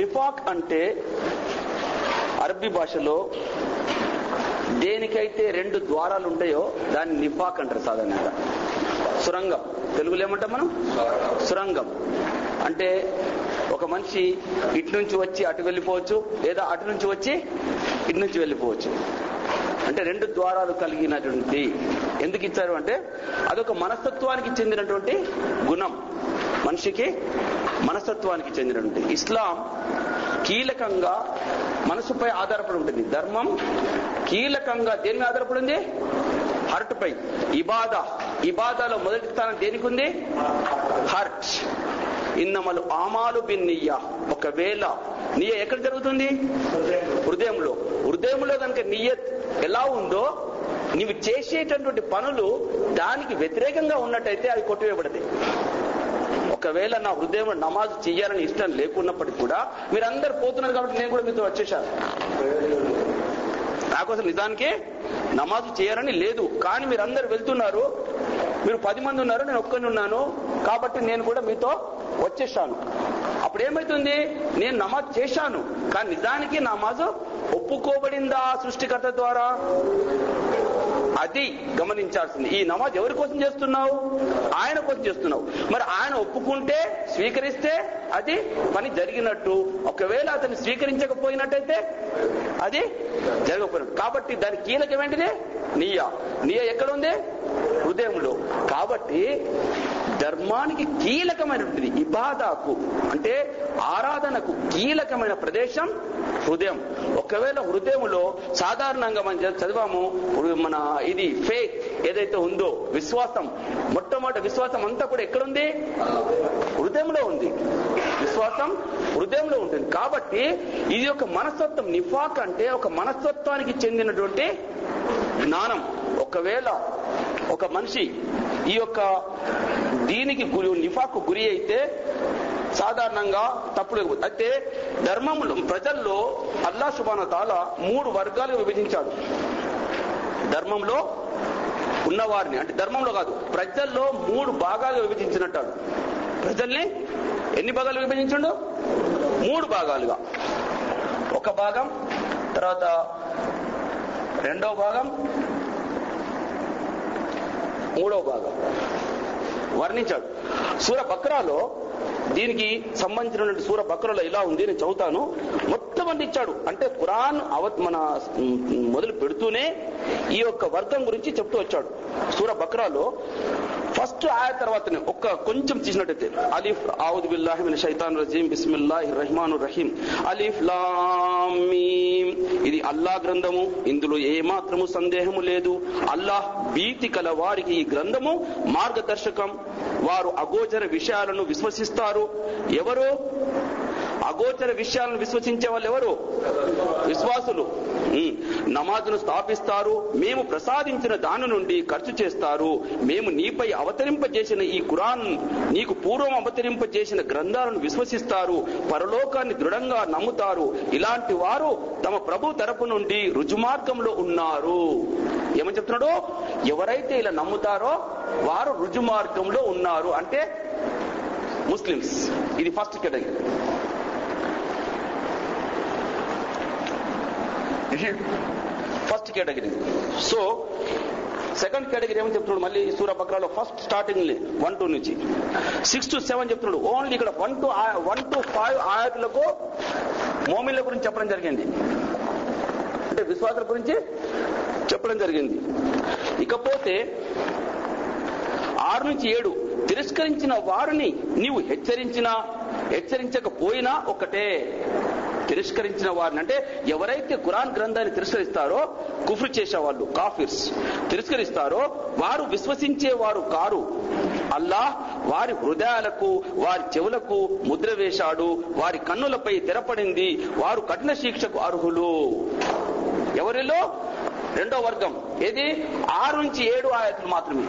నిఫాఖ్ అంటే అరబ్బీ భాషలో దేనికైతే రెండు ద్వారాలు ఉంటాయో దాన్ని నిఫాఖ్ అంటారు. సాధారణంగా సురంగం, తెలుగులో ఏమంటాం మనం? సురంగం. అంటే ఒక మనిషి ఇటు నుంచి వచ్చి అటు వెళ్ళిపోవచ్చు, లేదా అటు నుంచి వచ్చి ఇటు నుంచి వెళ్ళిపోవచ్చు. అంటే రెండు ద్వారాలు కలిగినటువంటి. ఎందుకు ఇచ్చారు అంటే అదొక మనస్తత్వానికి చెందినటువంటి గుణం, మనిషికి మనస్తత్వానికి చెందినటువంటి. ఇస్లాం కీలకంగా మనసుపై ఆధారపడి ఉంటుంది. ధర్మం కీలకంగా దేని మీద ఆధారపడింది? హార్ట్ పై. ఇబాదాలో మొదటి స్థానం దేనికి ఉంది? హార్ట్. ఇన్నమలు ఆమాలు బిన్నీయ, ఒకవేళ నియ ఎక్కడ జరుగుతుంది? హృదయంలో. హృదయంలో కనుక నియత్ ఎలా ఉందో, నీవు చేసేటటువంటి పనులు దానికి వ్యతిరేకంగా ఉన్నట్టయితే అది కొట్టివేయబడతాయి. ఒకవేళ నా హృదయంలో నమాజ్ చేయాలని ఇష్టం లేకున్నప్పటికీ కూడా మీరందరూ పోతున్నారు కాబట్టి నేను కూడా మీతో వచ్చేసాను, నాకోసం నిజానికి నమాజ్ చేయాలని లేదు, కానీ మీరందరూ వెళ్తున్నారు, మీరు 10 మంది ఉన్నారు, నేను ఒక్కని ఉన్నాను, కాబట్టి నేను కూడా మీతో వచ్చేసాను. అప్పుడు ఏమైతుంది? నేను నమాజ్ చేశాను, కానీ నిజానికి నమాజ్ ఒప్పుకోబడిందా సృష్టికర్త ద్వారా? అది గమనించాల్సింది. ఈ నమాజ్ ఎవరి కోసం చేస్తున్నావు? ఆయన కోసం చేస్తున్నావు. మరి ఆయన ఒప్పుకుంటే, స్వీకరిస్తే అది పని జరిగినట్టు. ఒకవేళ అతను స్వీకరించకపోయినట్టయితే అది జరగకపోయినట్టు. కాబట్టి దాని కీలకం ఏంటిది? నియ. నియ ఎక్కడ ఉంది? హృదయంలో. కాబట్టి ధర్మానికి కీలకమైనటువంటిది, ఇబాదాకు అంటే ఆరాధనకు కీలకమైన ప్రదేశం హృదయం. ఒకవేళ హృదయంలో సాధారణంగా మనం చదివాము, మన ఇది ఫేత్ ఏదైతే ఉందో, విశ్వాసం, మొట్టమొదటి విశ్వాసం అంతా కూడా ఎక్కడుంది? హృదయంలో ఉంది. విశ్వాసం హృదయంలో ఉంటుంది. కాబట్టి ఇది ఒక మనస్తత్వం. నిఫాఖ్ అంటే ఒక మనస్తత్వానికి చెందినటువంటి జ్ఞానం. ఒకవేళ ఒక మనిషి ఈ యొక్క దీనికి నిఫాకు గురి అయితే సాధారణంగా తప్పుడు. అయితే ధర్మములు ప్రజల్లో అల్లా సుబ్హానాహు తాలా 3 వర్గాలుగా విభజించాడు. ధర్మంలో ఉన్నవారిని, అంటే ధర్మంలో కాదు, ప్రజల్లో 3 భాగాలుగా విభజించినట్టాడు. ప్రజల్ని ఎన్ని భాగాలు విభజించాడు? 3 భాగాలుగా. ఒక భాగం, తర్వాత రెండో భాగం, మూడవ భాగం వర్ణించాడు. సూర బక్రాలో దీనికి సంబంధించినటువంటి సూర బక్రాలో ఇలా ఉంది, నేను చదువుతాను. మొట్టమొదటి ఇచ్చాడు అంటే ఖురాన్ మన మొదలు పెడుతూనే ఈ యొక్క వర్గం గురించి చెప్తూ వచ్చాడు. సూర బక్రాలో ఫస్ట్ ఆయా తర్వాతనే ఒక్క కొంచెం చూసినట్టయితే అలీఫ్, అఊదు బిల్లాహి మిన షైతానిర్ రజీం, బిస్మిల్లాహిర్ రహమానిర్ రహీం, అలీఫ్ లామ్ మీమ్. ఇది అల్లాహ్ గ్రంథము, ఇందులో ఏ మాత్రము సందేహము లేదు. అల్లాహ్ భీతి కల వారికి ఈ గ్రంథము మార్గదర్శకం. వారు అగోచర విషయాలను విశ్వసిస్తారు. ఎవరు? అగోచర విషయాలను విశ్వసించే వాళ్ళు ఎవరు? విశ్వాసులు. నమాజును స్థాపిస్తారు. మేము ప్రసాదించిన దాని నుండి ఖర్చు చేస్తారు. మేము నీపై అవతరింపజేసిన ఈ ఖురాన్, నీకు పూర్వం అవతరింపజేసిన గ్రంథాలను విశ్వసిస్తారు. పరలోకాన్ని దృఢంగా నమ్ముతారు. ఇలాంటి వారు తమ ప్రభు తరపు నుండి రుజుమార్గంలో ఉన్నారు. ఏమని చెప్తున్నాడు? ఎవరైతే ఇలా నమ్ముతారో వారు రుజుమార్గంలో ఉన్నారు అంటే ముస్లిమ్స్. ఇది first category. First category. So second category ఏమని చెప్తున్నాడు? మళ్ళీ సూర బక్రాలో ఫస్ట్ స్టార్టింగ్ 1-2 నుంచి 6-7 చెప్తున్నాడు. ఓన్లీ ఇక్కడ 1-5 ఆయతులకు మోమిన్ల గురించి చెప్పడం జరిగింది, అంటే విశ్వాసుల గురించి చెప్పడం జరిగింది. ఇకపోతే 6-7 తిరస్కరించిన వారిని నీవు హెచ్చరించినా హెచ్చరించకపోయినా ఒకటే. తిరస్కరించిన వారిని అంటే ఎవరైతే ఖురాన్ గ్రంథాన్ని తిరస్కరిస్తారో, కుఫ్రు చేసేవాళ్ళు, కాఫిర్స్ తిరస్కరిస్తారో వారు విశ్వసించేవారు కారు. అల్లాహ్ వారి హృదయాలకు, వారి చెవులకు ముద్ర వేశాడు. వారి కన్నులపై తెరపడింది. వారు కఠిన శిక్షకు అర్హులు. ఎవరిలో? రెండో వర్గం. ఏది? 6-7 ఆయతులు మాత్రమే.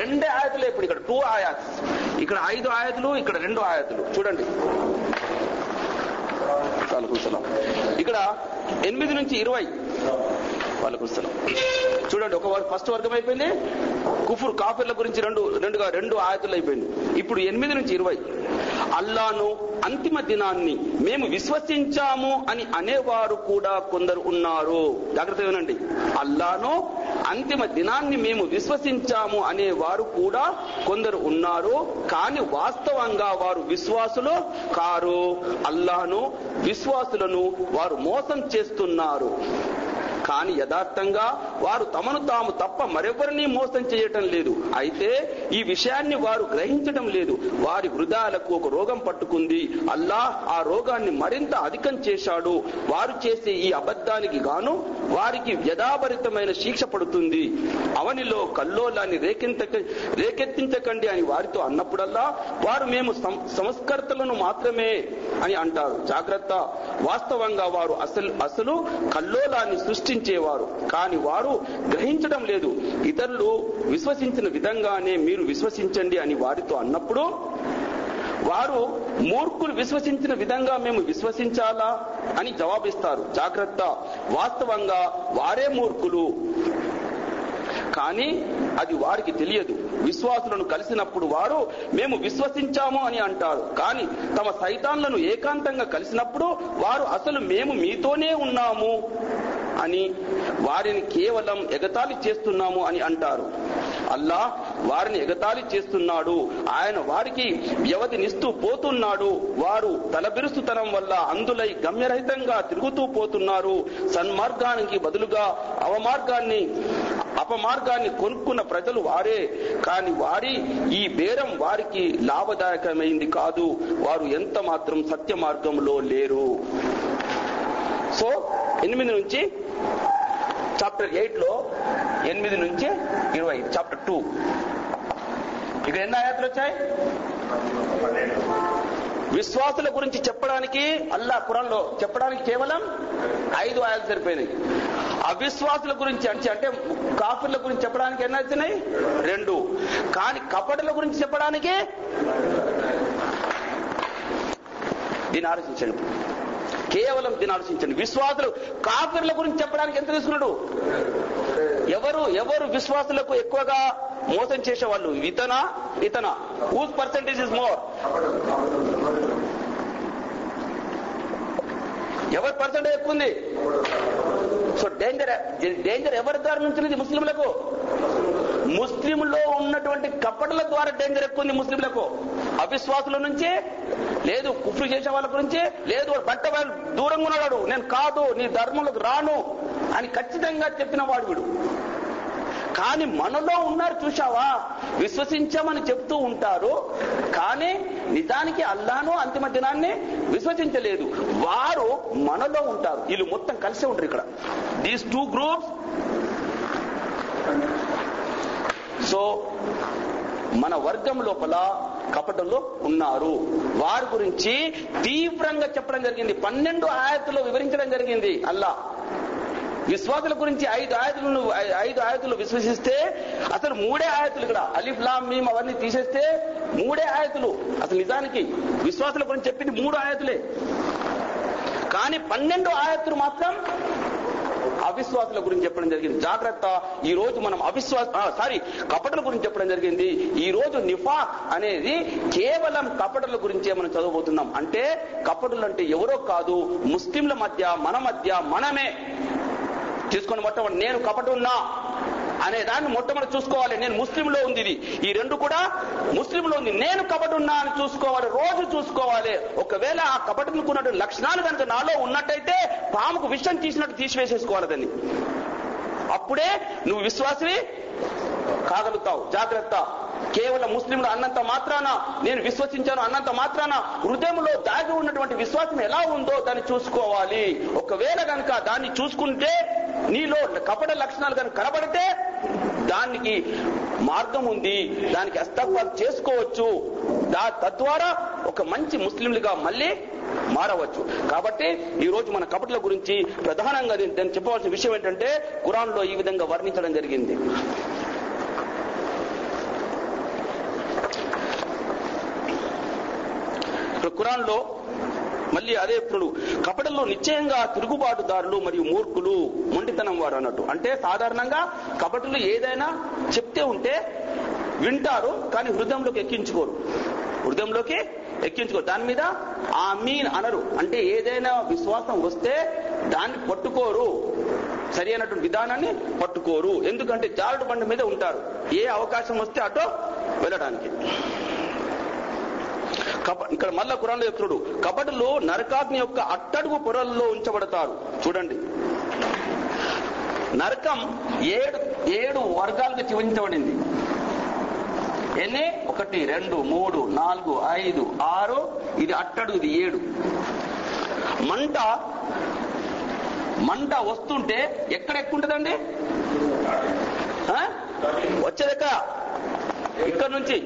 2 ఆయతులు ఇప్పుడు. ఇక్కడ 2 ఆయత్స్, ఇక్కడ 5 ఆయతులు, ఇక్కడ 2 ఆయతులు. చూడండి, ఇక్కడ 8-20 వాళ్ళకుసలం. చూడండి, ఒక ఫస్ట్ వర్గం అయిపోయింది, కుఫుర్ కాఫిర్ల గురించి 2 ఆయతులు అయిపోయింది. ఇప్పుడు 8-20. అల్లాను అంతిమ దినాన్ని మేము విశ్వసించాము అని అనేవారు కూడా కొందరు ఉన్నారు. జాగ్రత్త వినండి, అల్లాను అంతిమ దినాన్ని మేము విశ్వసించాము అనే వారు కూడా కొందరు ఉన్నారు, కానీ వాస్తవంగా వారు విశ్వాసులు కారు. అల్లాను విశ్వాసులను వారు మోసం చేస్తున్నారు, కానీ యథార్థంగా వారు తమను తాము తప్ప మరెవరిని మోసం చేయటం లేదు. అయితే ఈ విషయాన్ని వారు గ్రహించడం లేదు. వారి హృదయాలకు ఒక రోగం పట్టుకుంది, అల్లాహ్ ఆ రోగాన్ని మరింత అధికం చేశాడు. వారు చేసే ఈ అబద్ధానికి గాను వారికి వ్యధాభరితమైన శిక్ష పడుతుంది. అవనిలో కల్లోలాన్ని రేకెత్తించకండి అని వారితో అన్నప్పుడల్లా వారు మేము సంస్కర్తలను మాత్రమే అని అంటారు. జాగ్రత్త, వాస్తవంగా వారు అసలు కల్లోలాన్ని సృష్టించారు, కానీ వారు గ్రహించడం లేదు. ఇతరులు విశ్వసించిన విధంగానే మీరు విశ్వసించండి అని వారితో అన్నప్పుడు వారు మూర్ఖులు విశ్వసించిన విధంగా మేము విశ్వసించాలా అని జవాబిస్తారు. జాగ్రత్త, వాస్తవంగా వారే మూర్ఖులు, కానీ అది వారికి తెలియదు. విశ్వాసులను కలిసినప్పుడు వారు మేము విశ్వసించాము అని అంటారు, కానీ తమ సైతాన్లను ఏకాంతంగా కలిసినప్పుడు వారు అసలు మేము మీతోనే ఉన్నాము అని, వారిని కేవలం ఎగతాళి చేస్తున్నాము అని అంటారు. అల్లా వారిని ఎగతాళి చేస్తున్నాడు, ఆయన వారికి వ్యవధినిస్తూ పోతున్నాడు. వారు తలబిరుస్తుతనం వల్ల అందులై గమ్యరహితంగా తిరుగుతూ పోతున్నారు. సన్మార్గానికి బదులుగా అపమార్గాన్ని కొనుక్కున్న ప్రజలు వారే, కానీ వారి ఈ బేరం వారికి లాభదాయకమైంది కాదు. వారు ఎంత మాత్రం సత్య మార్గంలో లేరు. సో 8 నుంచి చాప్టర్ 8లో 8 నుంచి 20 చాప్టర్ 2 ఇక్కడ ఎన్ని ఆయాతులు వచ్చాయి? 12 విశ్వాసుల గురించి చెప్పడానికి అల్లా ఖురాన్లో చెప్పడానికి కేవలం 5 ఆయాలు సరిపోయినాయి. అవిశ్వాసుల గురించి అంటే కాఫర్ల గురించి చెప్పడానికి ఎన్ని వచ్చినాయి? 2. కానీ కపటల గురించి చెప్పడానికి దీన్ని ఆలోచించండి, కేవలం దీన్ని ఆలోచించండి. విశ్వాసులు కాఫిర్ల గురించి చెప్పడానికి ఎంత తీసుకున్నాడు? ఎవరు విశ్వాసులకు ఎక్కువగా మోసం చేసేవాళ్ళు? ఇతనా whose percentage is more? ఎవరి పర్సెంటేజ్ ఎక్కువ ఉంది? సో డేంజర్ ఎవరి ద్వారా నుంచినది? ముస్లింలకు. ముస్లింలో ఉన్నటువంటి కపటల ద్వారా డేంజర్ ఎక్కువ ఉంది ముస్లింలకు. అవిశ్వాసుల నుంచి లేదు, కుఫ్రు చేసే వాళ్ళ గురించి లేదు, బట్ట వాళ్ళు దూరంగా ఉన్నాడు, నేను కాదు నీ ధర్మంలోకి రాను అని ఖచ్చితంగా చెప్పిన వాడు వీడు. కానీ మనలో ఉన్నారు చూశావా, విశ్వసించామని చెప్తూ ఉంటారు, కానీ నిజానికి అల్లాను అంతిమ దినాన్ని విశ్వసించలేదు. వారు మనలో ఉంటారు, వీళ్ళు మొత్తం కలిసే ఉంటారు. ఇక్కడ దీస్ 2 గ్రూప్స్. సో మన వర్గం లోపల కపటంలో ఉన్నారు, వారి గురించి తీవ్రంగా చెప్పడం జరిగింది. 12 ఆయతుల్లో వివరించడం జరిగింది. అల్లా విశ్వాసుల గురించి 5 ఆయతులు విశ్వసిస్తే అసలు 3 ఆయతులు ఇక్కడ అలిఫ్ లామ్ మీమ్ అవన్నీ తీసేస్తే 3 ఆయతులు. అసలు నిజానికి విశ్వాసుల గురించి చెప్పింది 3 ఆయతులే, కానీ 12 ఆయతులు మాత్రం అవిశ్వాసుల గురించి చెప్పడం జరిగింది. జాగ్రత్త, ఈ రోజు మనం కపటల గురించి చెప్పడం జరిగింది. ఈ రోజు నిఫాఖ్ అనేది కేవలం కపటల గురించే మనం చదవబోతున్నాం. అంటే కపటలు అంటే ఎవరో కాదు, ముస్లింల మధ్య మనమే చూసుకొని మొట్టమొదటి నేను కపటున్నా అనే దాన్ని మొట్టమొదటి చూసుకోవాలి. నేను ముస్లింలో ఉంది ఇది, ఈ రెండు కూడా ముస్లింలో ఉంది. నేను కపటున్నా అని చూసుకోవాలి, రోజు చూసుకోవాలి. ఒకవేళ ఆ కపటుకున్న లక్షణాలు కనుక నాలో ఉన్నట్టయితే పాముకు విషం తీసినట్టు తీసివేసేసుకోవాలి దాన్ని, అప్పుడే నువ్వు విశ్వాసవి కాగలుగుతావు. జాగ్రత్త, కేవలం ముస్లింలు అన్నంత మాత్రాన, నేను విశ్వసించాను అన్నంత మాత్రాన హృదయంలో దాగి ఉన్నటువంటి విశ్వాసం ఎలా ఉందో దాన్ని చూసుకోవాలి. ఒకవేళ కనుక దాన్ని చూసుకుంటే నీలో కపట లక్షణాలు కనుక కనబడితే దానికి మార్గం ఉంది, దానికి అస్తగ్ఫార్ చేసుకోవచ్చు, తద్వారా ఒక మంచి ముస్లింలుగా మళ్ళీ మారవచ్చు. కాబట్టి ఈ రోజు మన కపటల గురించి ప్రధానంగా నేను చెప్పవలసిన విషయం ఏంటంటే ఖురాన్ లో ఈ విధంగా వర్ణించడం జరిగింది. ఖురాన్ లో మళ్ళీ అదే ఇప్పుడు కపటల్లో నిశ్చయంగా తిరుగుబాటుదారులు మరియు మూర్ఖులు మొండితనం వారు అన్నట్టు. అంటే సాధారణంగా కపటలు ఏదైనా చెప్తే ఉంటే వింటారు, కానీ హృదయంలోకి ఎక్కించుకోరు, హృదయంలోకి ఎక్కించుకో, దాని మీద ఆమీన్ అనరు. అంటే ఏదైనా విశ్వాసం వస్తే దాన్ని పట్టుకోరు, సరి అయినటువంటి విధానాన్ని పట్టుకోరు. ఎందుకంటే జారుడు బండ మీద ఉంటారు, ఏ అవకాశం వస్తే అటో వెళ్ళడానికి. ఇక్కడ మళ్ళా ఖురాన్లో చెప్తుడు, కపటలు నరకాగ్ని యొక్క అట్టడుగు పొరల్లో ఉంచబడతారు. చూడండి, నరకం ఏడు వర్గాలకు విభజించబడింది. ఎన్ని? 1, 2, 3, 4, 5, 6. ఇది అట్టడుగుది 7. మంట వస్తుంటే ఎక్కడెక్కుంటదండి? వచ్చేదక్క ఇక్కడ నుంచి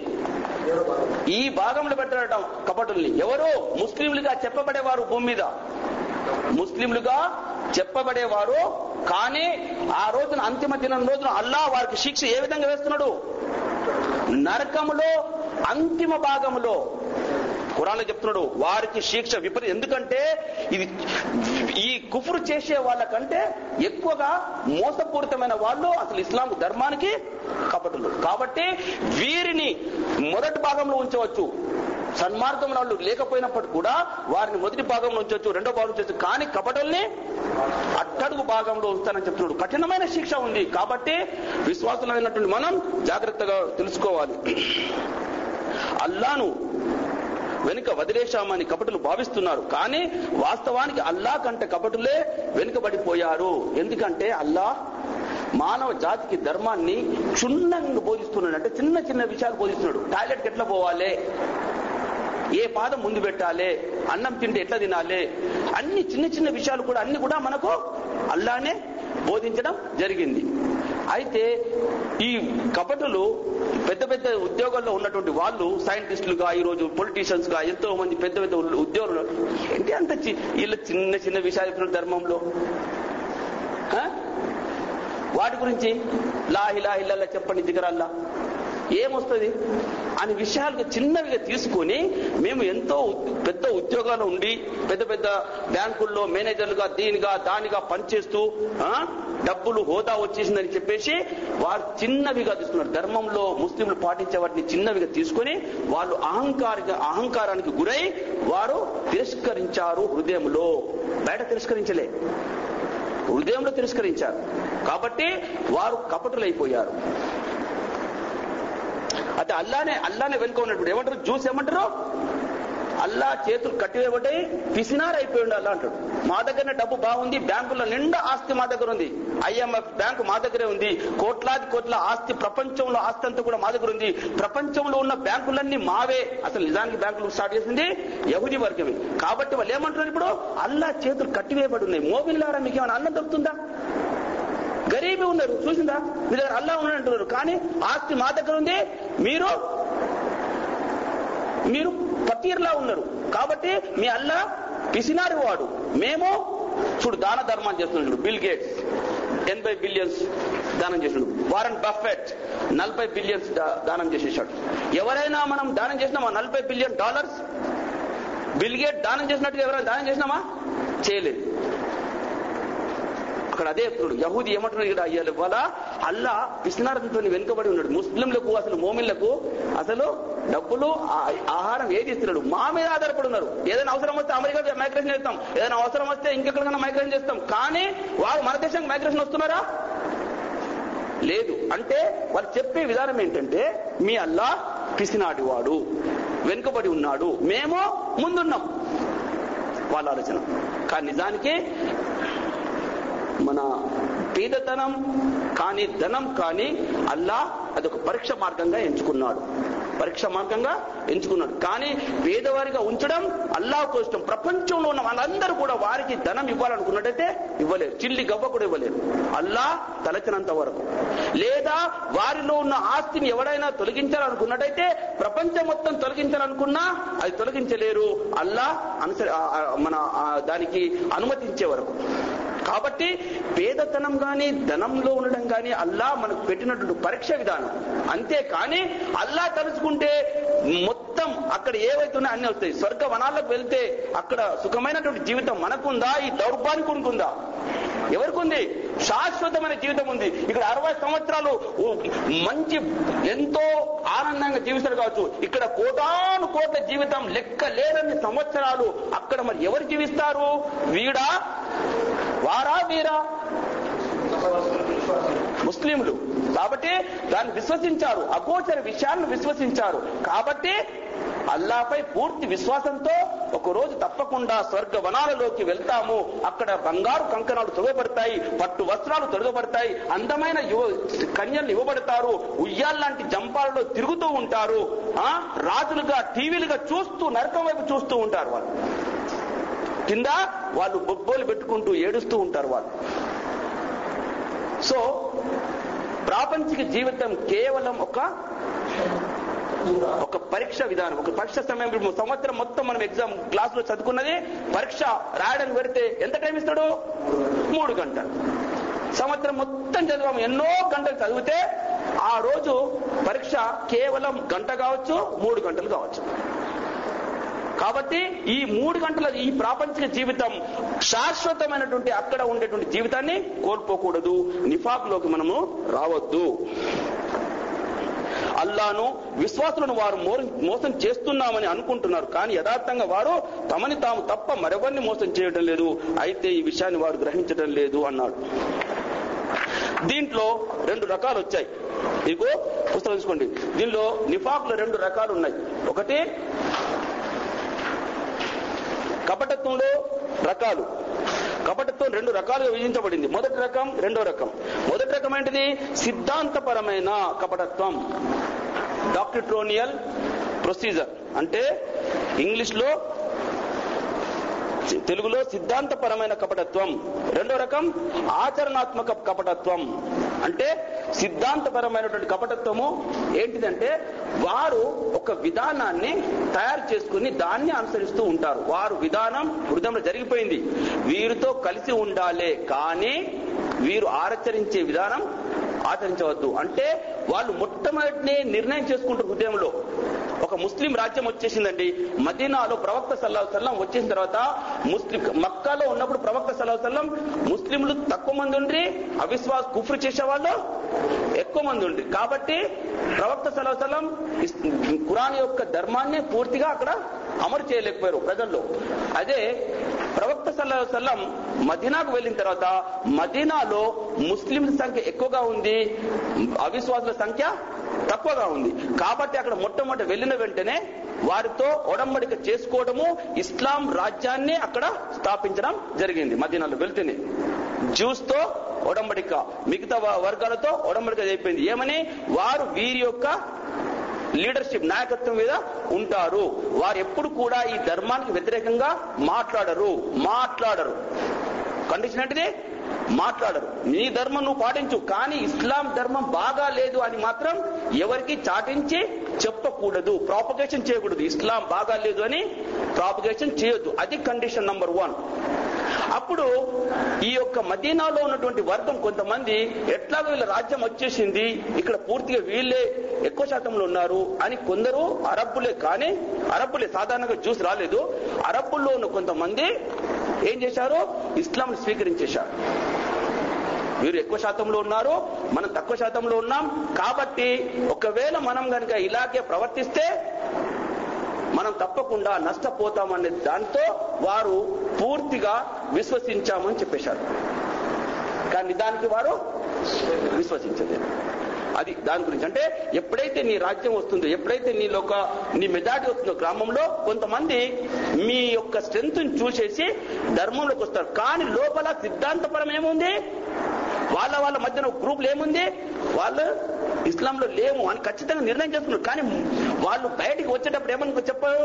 ఈ భాగంలో పెట్టారట కపటుల్ని. ఎవరు? ముస్లింలుగా చెప్పబడేవారు, భూమి మీద ముస్లింలుగా చెప్పబడేవారు. కానీ ఆ రోజున, అంతిమ దినం రోజున అల్లా వారికి శిక్ష ఏ విధంగా వేస్తున్నాడు? నరకములో అంతిమ భాగంలో ఖురాన్లో చెప్తున్నాడు వారికి శిక్ష విపరీత. ఎందుకంటే ఇది ఈ కుఫ్రు చేసే వాళ్ళకంటే ఎక్కువగా మోసపూరితమైన వాళ్ళు అసలు ఇస్లాం ధర్మానికి కపటులు. కాబట్టి వీరిని మొదటి భాగంలో ఉంచవచ్చు, సన్మార్గం వాళ్ళు లేకపోయినప్పటికీ కూడా వారిని మొదటి భాగంలో ఉంచవచ్చు, రెండో భాగం ఉంచవచ్చు. కానీ కపటుల్ని అట్టడుగు భాగంలో ఉంచాలని చెప్తున్నాడు. కఠినమైన శిక్ష ఉంది. కాబట్టి విశ్వాసులైనటువంటి మనం జాగ్రత్తగా తెలుసుకోవాలి. అల్లాను వెనుక వదిలేశామని కపటులు భావిస్తున్నారు, కానీ వాస్తవానికి అల్లా కంటే కపటులే వెనుకబడిపోయారు. ఎందుకంటే అల్లా మానవ జాతికి ధర్మాన్ని క్షుణ్ణంగా బోధిస్తున్నాడు. అంటే చిన్న చిన్న విషయాలు బోధిస్తున్నాడు. టాయిలెట్కి ఎట్లా పోవాలి, ఏ పాదం ముందు పెట్టాలి, అన్నం తింటే ఎట్లా తినాలి, అన్ని చిన్న చిన్న విషయాలు కూడా అన్ని కూడా మనకు అల్లానే బోధించడం జరిగింది. అయితే ఈ కపటులు పెద్ద పెద్ద ఉద్యోగాల్లో ఉన్నటువంటి వాళ్ళు, సైంటిస్టులుగా, ఈరోజు పొలిటీషియన్స్ గా ఎంతో మంది పెద్ద పెద్ద ఉద్యోగులు, ఏంటి అంత వీళ్ళ చిన్న చిన్న విషయాలు ధర్మంలో వాటి గురించి లా ఇలాహ ఇల్లల్లా చెప్పండి, దిగరల్లా ఏమొస్తుంది అనే విషయాలకు చిన్నవిగా తీసుకుని మేము ఎంతో పెద్ద ఉద్యోగాలు ఉండి పెద్ద పెద్ద బ్యాంకుల్లో మేనేజర్లుగా దీనిగా దానిగా పనిచేస్తూ డబ్బులు హోదా వచ్చేసిందని చెప్పేసి వారు చిన్నవిగా తీసుకున్నారు. ధర్మంలో ముస్లింలు పాటించే వాటిని చిన్నవిగా తీసుకుని వాళ్ళు అహంకారానికి గురై వారు తిరస్కరించారు. హృదయంలో, బయట తిరస్కరించలే, హృదయంలో తిరస్కరించారు. కాబట్టి వారు కపటులైపోయారు. అయితే అల్లానే వెనుక ఉన్నప్పుడు ఏమంటారు? జ్యూస్ ఏమంటారు? అల్లా చేతులు కట్టివేయబడ్డాయి, పిసినారైపోయి ఉండాలి అంటాడు. మా దగ్గర డబ్బు బాగుంది, బ్యాంకుల నిండా ఆస్తి మా దగ్గర ఉంది, IMF బ్యాంకు మా దగ్గరే ఉంది, కోట్లాది కోట్ల ఆస్తి, ప్రపంచంలో ఆస్తి అంతా కూడా మా దగ్గర ఉంది, ప్రపంచంలో ఉన్న బ్యాంకులన్నీ మావే. అసలు నిజానికి బ్యాంకులు స్టార్ట్ చేసింది యహూదీ వర్గమే. కాబట్టి వాళ్ళు ఏమంటారు? ఇప్పుడు అల్లా చేతులు కట్టివేయబడి ఉన్నాయి, మోమిన్లారా మీకు ఏమైనా అన్నం దొరుకుతుందా? గరీబీ ఉన్నారు, చూసిందా, మీ దగ్గర అల్లా ఉన్నాడు అంటున్నారు. కానీ ఆస్తి మా దగ్గర ఉంది, మీరు పతీర్లా ఉన్నారు. కాబట్టి మీ అల్లా పిసినారి వాడు. మేము చూడు దాన ధర్మాన్ని చేస్తున్నాడు. బిల్ గేట్స్ 80 బిలియన్స్ దానం చేసాడు. వారెన్ బఫెట్ 40 బిలియన్స్ దానం చేసేసాడు. ఎవరైనా మనం దానం చేసినామా? $40 బిలియన్ బిల్ గేట్ దానం చేసినట్టుగా ఎవరైనా దానం చేసినామా? చేయలేదు. అక్కడ అదే చెప్తున్నాడు. యహూది ఏమంటున్నాడు ఇక్కడ? అయ్యాలి వాళ్ళ అల్లా పిసినారంతో వెనుకబడి ఉన్నాడు. ముస్లింలకు అసలు మోమిన్లకు అసలు డబ్బులు, ఆహారం ఏది ఇస్తున్నాడు? మా మీద ఆధారపడి ఉన్నారు. ఏదైనా అవసరం వస్తే అమెరికా మైగ్రేషన్ చేస్తాం, ఏదైనా అవసరం వస్తే ఇంకెక్కడికైనా మైగ్రేషన్ చేస్తాం. కానీ వాళ్ళు మన దేశానికి మైగ్రేషన్ వస్తున్నారా? లేదు. అంటే వాళ్ళు చెప్పే విధానం ఏంటంటే మీ అల్లా పిసినాటి వాడు, వెనుకబడి ఉన్నాడు, మేము ముందున్నాం, వాళ్ళ ఆలోచన. కానీ నిజానికి మన పేదతనం కానీ ధనం కానీ అల్లా అదొక పరీక్ష మార్గంగా ఎంచుకున్నాడు. కానీ పేదవారిగా ఉంచడం అల్లా కోసం. ప్రపంచంలో ఉన్న వాళ్ళందరూ కూడా వారికి ధనం ఇవ్వాలనుకున్నట్టయితే ఇవ్వలేరు, చిల్లి గవ్వ కూడా ఇవ్వలేరు అల్లా తలచినంత వరకు. లేదా వారిలో ఉన్న ఆస్తిని ఎవరైనా తొలగించాలనుకున్నట్టయితే ప్రపంచం మొత్తం తొలగించాలనుకున్నా అది తొలగించలేరు అల్లా మన దానికి అనుమతించే వరకు. కాబట్టి పేదతనం కానీ ధనంలో ఉండడం కానీ అల్లా మనకు పెట్టినటువంటి పరీక్ష విధానం. అంతేకాని అల్లా తలుచుకుంటే మొత్తం మొత్తం అక్కడ ఏవైతే ఉన్నాయో అన్ని వస్తాయి. స్వర్గ వనాలకు వెళ్తే అక్కడ సుఖమైనటువంటి జీవితం మనకుందా? ఈ దౌర్భానికి ఉంటుందా? ఎవరికుంది? శాశ్వతమైన జీవితం ఉంది. ఇక్కడ 60 సంవత్సరాలు మంచి ఎంతో ఆనందంగా జీవిస్తారు కావచ్చు. ఇక్కడ కోటాను కోట్ల జీవితం, లెక్క లేనన్ని సంవత్సరాలు అక్కడ మరి ఎవరు జీవిస్తారు? వీడా వారా వీరా? ముస్లింలు కాబట్టి దాన్ని విశ్వసించారు, అగోచర విషయాలను విశ్వసించారు. కాబట్టి అల్లాహ్పై పూర్తి విశ్వాసంతో ఒకరోజు తప్పకుండా స్వర్గ వనాలలోకి వెళ్తాము. అక్కడ బంగారు కంకణాలు తొడగబడతాయి, పట్టు వస్త్రాలు తొడగబడతాయి, అందమైన కన్యలు ఇవ్వబడతారు, ఉయ్యాల్లాంటి జంపాలలో తిరుగుతూ ఉంటారు, రాజులుగా టీవీలుగా చూస్తూ నరకం వైపు చూస్తూ ఉంటారు. వాళ్ళు కింద వాళ్ళు బొబ్బోలు పెట్టుకుంటూ ఏడుస్తూ ఉంటారు వాళ్ళు. సో ప్రాపంచిక జీవితం కేవలం ఒక పరీక్ష విధానం. ఒక పరీక్ష సమయంలో సంవత్సరం మొత్తం మనం ఎగ్జామ్ క్లాస్ లో చదువుకున్నది, పరీక్ష రాయడానికి పెడితే ఎంత టైం ఇస్తాడు? 3 గంటలు. సంవత్సరం మొత్తం చదివాము, ఎన్నో గంటలు చదివితే ఆ రోజు పరీక్ష కేవలం గంట కావచ్చు, 3 గంటలు కావచ్చు. కాబట్టి ఈ 3 గంటల ఈ ప్రాపంచిక జీవితం శాశ్వతమైనటువంటి అక్కడ ఉండేటువంటి జీవితాన్ని కోల్పోకూడదు. నిఫాఖ్ లోకి మనము రావద్దు. అల్లాను విశ్వాసులను వారు మోసం చేస్తున్నామని అనుకుంటున్నారు, కానీ యథార్థంగా వారు తమని తాము తప్ప మరెవరిని మోసం చేయడం లేదు, అయితే ఈ విషయాన్ని వారు గ్రహించడం లేదు అన్నాడు. దీంట్లో 2 రకాలు వచ్చాయి. మీకు పుస్తకం తీసుకోండి, దీనిలో నిఫాఖ్ లో 2 రకాలు ఉన్నాయి. ఒకటి కపటత్వంలో రకాలు, కపటత్వం 2 రకాలుగా విభజించబడింది, మొదటి రకం రెండో రకం. మొదటి రకం ఏంటిది? సిద్ధాంతపరమైన కపటత్వం, డాక్ట్రిటోనియల్ ప్రొసీజర్ అంటే ఇంగ్లీష్ లో, తెలుగులో సిద్ధాంతపరమైన కపటత్వం. రెండో రకం ఆచరణాత్మక కపటత్వం. అంటే సిద్ధాంతపరమైనటువంటి కపటత్వము ఏంటిదంటే వారు ఒక విధానాన్ని తయారు చేసుకుని దాన్ని అనుసరిస్తూ ఉంటారు. వారు విధానం హృదయంలో జరిగిపోయింది, వీరితో కలిసి ఉండాలే కానీ వీరు ఆచరించే విధానం ఆచరించవద్దు. అంటే వాళ్ళు మొట్టమొదటినే నిర్ణయం చేసుకుంటారు హృదయంలో. ఒక ముస్లిం రాజ్యం వచ్చేసిందండి, మదీనాలో ప్రవక్త సల్లల్లాహు అలైహి వసల్లం వచ్చేసిన తర్వాత మక్కాలో ఉన్నప్పుడు ప్రవక్త సల్లల్లాహు అలైహి వసల్లం ముస్లింలు తక్కువ మంది ఉండి అవిశ్వాస కుఫ్రు చేసేవాళ్ళు ఎక్కువ మంది ఉండి, కాబట్టి ప్రవక్త సల్లల్లాహు అలైహి వసల్లం ఖురాన్ యొక్క ధర్మాన్ని పూర్తిగా అక్కడ అమలు చేయలేకపోయారు ప్రజల్లో. అదే ప్రవక్త సల్లల్లాహు అలైహి వసల్లం మదీనాకు వెళ్ళిన తర్వాత మదీనాలో ముస్లింల సంఖ్య ఎక్కువగా ఉంది, అవిశ్వాసుల సంఖ్య తక్కువగా ఉంది. కాబట్టి అక్కడ మొట్టమొదటి వెళ్ళిన వెంటనే వారితో ఒడంబడిక చేసుకోవడము, ఇస్లాం రాజ్యాన్ని అక్కడ స్థాపించడం జరిగింది. మదీనాలో వెళ్తేనే జ్యూస్ తో ఒడంబడిక, మిగతా వర్గాలతో ఒడంబడిక అయిపోయింది. ఏమని? వారు వీరి యొక్క లీడర్షిప్ నాయకత్వం మీద ఉంటారు, వారు ఎప్పుడు కూడా ఈ ధర్మానికి వ్యతిరేకంగా మాట్లాడరు. కండిషన్ ఏంటిది? మాట్లాడరు. నీ ధర్మం నువ్వు పాటించు, కానీ ఇస్లాం ధర్మం బాగా లేదు అని మాత్రం ఎవరికి చాటించి చెప్పకూడదు, ప్రాపగేషన్ చేయకూడదు. ఇస్లాం బాగా లేదు అని ప్రాపగేషన్ చేయొద్దు, అది కండిషన్ నంబర్ 1. అప్పుడు ఈ యొక్క మదీనాలో ఉన్నటువంటి వర్గం కొంతమంది ఎట్లాగో వీళ్ళ రాజ్యం వచ్చేసింది, ఇక్కడ పూర్తిగా వీళ్ళే ఎక్కువ శాతంలో ఉన్నారు అని కొందరు అరబ్బులే, కానీ అరబ్బులే సాధారణంగా జ్యూస్ రాలేదు, అరబ్బుల్లో ఉన్న కొంతమంది ఏం చేశారు? ఇస్లాం స్వీకరించేశారు. వీరు ఎక్కువ శాతంలో ఉన్నారు, మనం తక్కువ శాతంలో ఉన్నాం, కాబట్టి ఒకవేళ మనం కనుక ఇలాగే ప్రవర్తిస్తే మనం తప్పకుండా నష్టపోతామనే దాంతో వారు పూర్తిగా విశ్వసించామని చెప్పేశారు, కానీ దానికి వారు విశ్వసించలేదు. అది దాని గురించి. అంటే ఎప్పుడైతే నీ రాజ్యం వస్తుందో, ఎప్పుడైతే నీ మెజార్టీ వస్తుందో గ్రామంలో, కొంతమంది మీ యొక్క స్ట్రెంగ్త్ ని చూసేసి ధర్మంలోకి వస్తారు, కానీ లోపల సిద్ధాంతపరం ఏముంది, వాళ్ళ మధ్యన గ్రూపులు ఏముంది, వాళ్ళు ఇస్లాంలో లేము అని ఖచ్చితంగా నిర్ణయం చేసుకున్నారు. కానీ వాళ్ళు బయటికి వచ్చేటప్పుడు ఏమని చెప్పారు?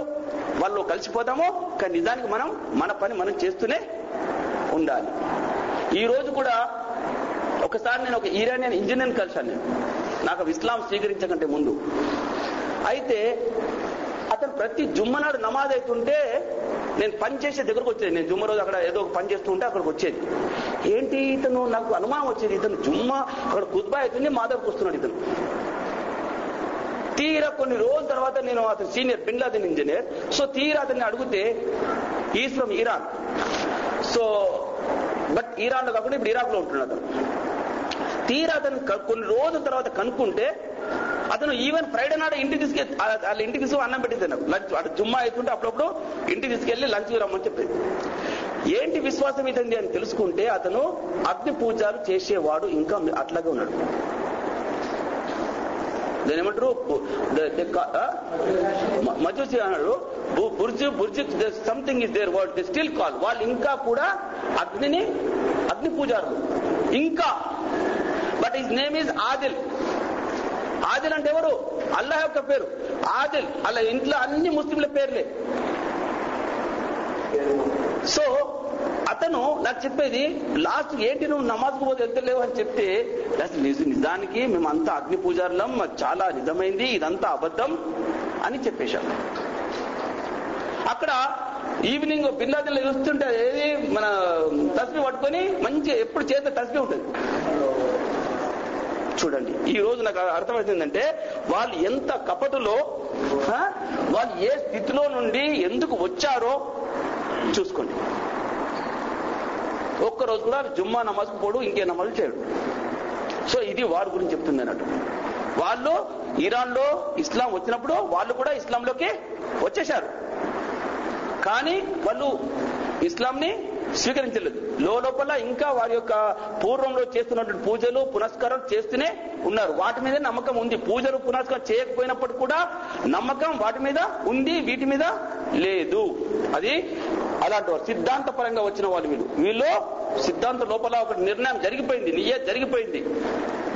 వాళ్ళు కలిసిపోతాము, కానీ నిజానికి మన పని మనం చేస్తూనే ఉండాలి. ఈ రోజు కూడా ఒకసారి నేను ఒక ఇరానియన్ ఇంజనీర్ని కలిశాను, నాకు ఇస్లాం స్వీకరించకంటే ముందు. అయితే అతను ప్రతి జుమ్మనాడు నమాజ్ అవుతుంటే నేను పని చేసే దగ్గరకు వచ్చేది, నేను జుమ్మ రోజు అక్కడ ఏదో పని చేస్తూ ఉంటే అక్కడికి వచ్చేది. ఏంటి ఇతను, నాకు అనుమానం వచ్చేది, ఇతను జుమ్మ అక్కడ ఖుత్బా అవుతుంది మాధవకు వస్తున్నాడు ఇతను. తీరా కొన్ని రోజుల తర్వాత నేను అతను senior bin Laden engineer, so తీరా అతన్ని అడిగితే is from Iran, so but Iran లో కాకుండా ఇప్పుడు ఇరాక్ లో ఉంటున్నాడు అతను. తీరా అతను కొన్ని రోజుల తర్వాత కనుక్కుంటే అతను ఈవెన్ ఫ్రైడే నాడు ఇంటికి తీసుకెళ్ళి వాళ్ళ ఇంటికి తీసుకు అన్నం పెట్టింది నాకు లంచ్, అటు జుమ్మా అవుతుంటే అప్పుడప్పుడు ఇంటికి తీసుకెళ్లి లంచ్ రమ్మని చెప్పింది. ఏంటి విశ్వాసం ఇదండి అని తెలుసుకుంటే అతను అగ్ని పూజలు చేసేవాడు, ఇంకా అట్లాగే ఉన్నాడు. దాని ఏమంటారు మజూసి అన్నాడు, బుర్జు బుర్జు something is there word the still call, వాళ్ళు ఇంకా కూడా అగ్నిని అగ్ని పూజారు ఇంకా. But his name is Adil. Adil అంటే ఎవరు? అల్లాహ్ యొక్క పేరు ఆదిల్. అలా ఇంట్లో అన్ని ముస్లింల పేర్లే. సో అతను నాకు చెప్పేది లాస్ట్ ఏంటి నువ్వు నమాజ్కు పోతే వెళ్తలేవు అని చెప్తే, నిజానికి మేమంతా అగ్ని పూజారులం, చాలా నిజమైంది, ఇదంతా అబద్ధం అని చెప్పేశాను. అక్కడ ఈవినింగ్ బిన్ లాదెన్ చూస్తుంటే ఏది మన తస్బీ పట్టుకొని మంచి ఎప్పుడు చేత తస్బీ ఉంటుంది. చూడండి ఈ రోజు నాకు అర్థమవుతుందంటే వాళ్ళు ఎంత కపటులో, వాళ్ళు ఏ స్థితిలో నుండి ఎందుకు వచ్చారో చూసుకోండి. ఒక్కరోజు కూడా జుమ్మా నమాజ్కు పోడు, ఇంకే నమాజ్ చేయడు. సో ఇది వారి గురించి చెప్తుంది అన్నట్టు. వాళ్ళు ఇరాన్ లో ఇస్లాం వచ్చినప్పుడు వాళ్ళు కూడా ఇస్లాంలోకి వచ్చేశారు, కానీ వాళ్ళు ఇస్లాంని స్వీకరించలేదు. లోపల ఇంకా వారి యొక్క పూర్వంలో చేస్తున్నటువంటి పూజలు పునస్కారం చేస్తూనే ఉన్నారు, వాటి మీద నమ్మకం ఉంది. పూజలు పునస్కారం చేయకపోయినప్పుడు కూడా నమ్మకం వాటి మీద ఉంది, వీటి మీద లేదు. అది అలాంటి వారు సిద్ధాంత పరంగా వచ్చిన వాళ్ళు. వీళ్ళు సిద్ధాంత లోపల ఒక నిర్ణయం జరిగిపోయింది, నియత్ జరిగిపోయింది.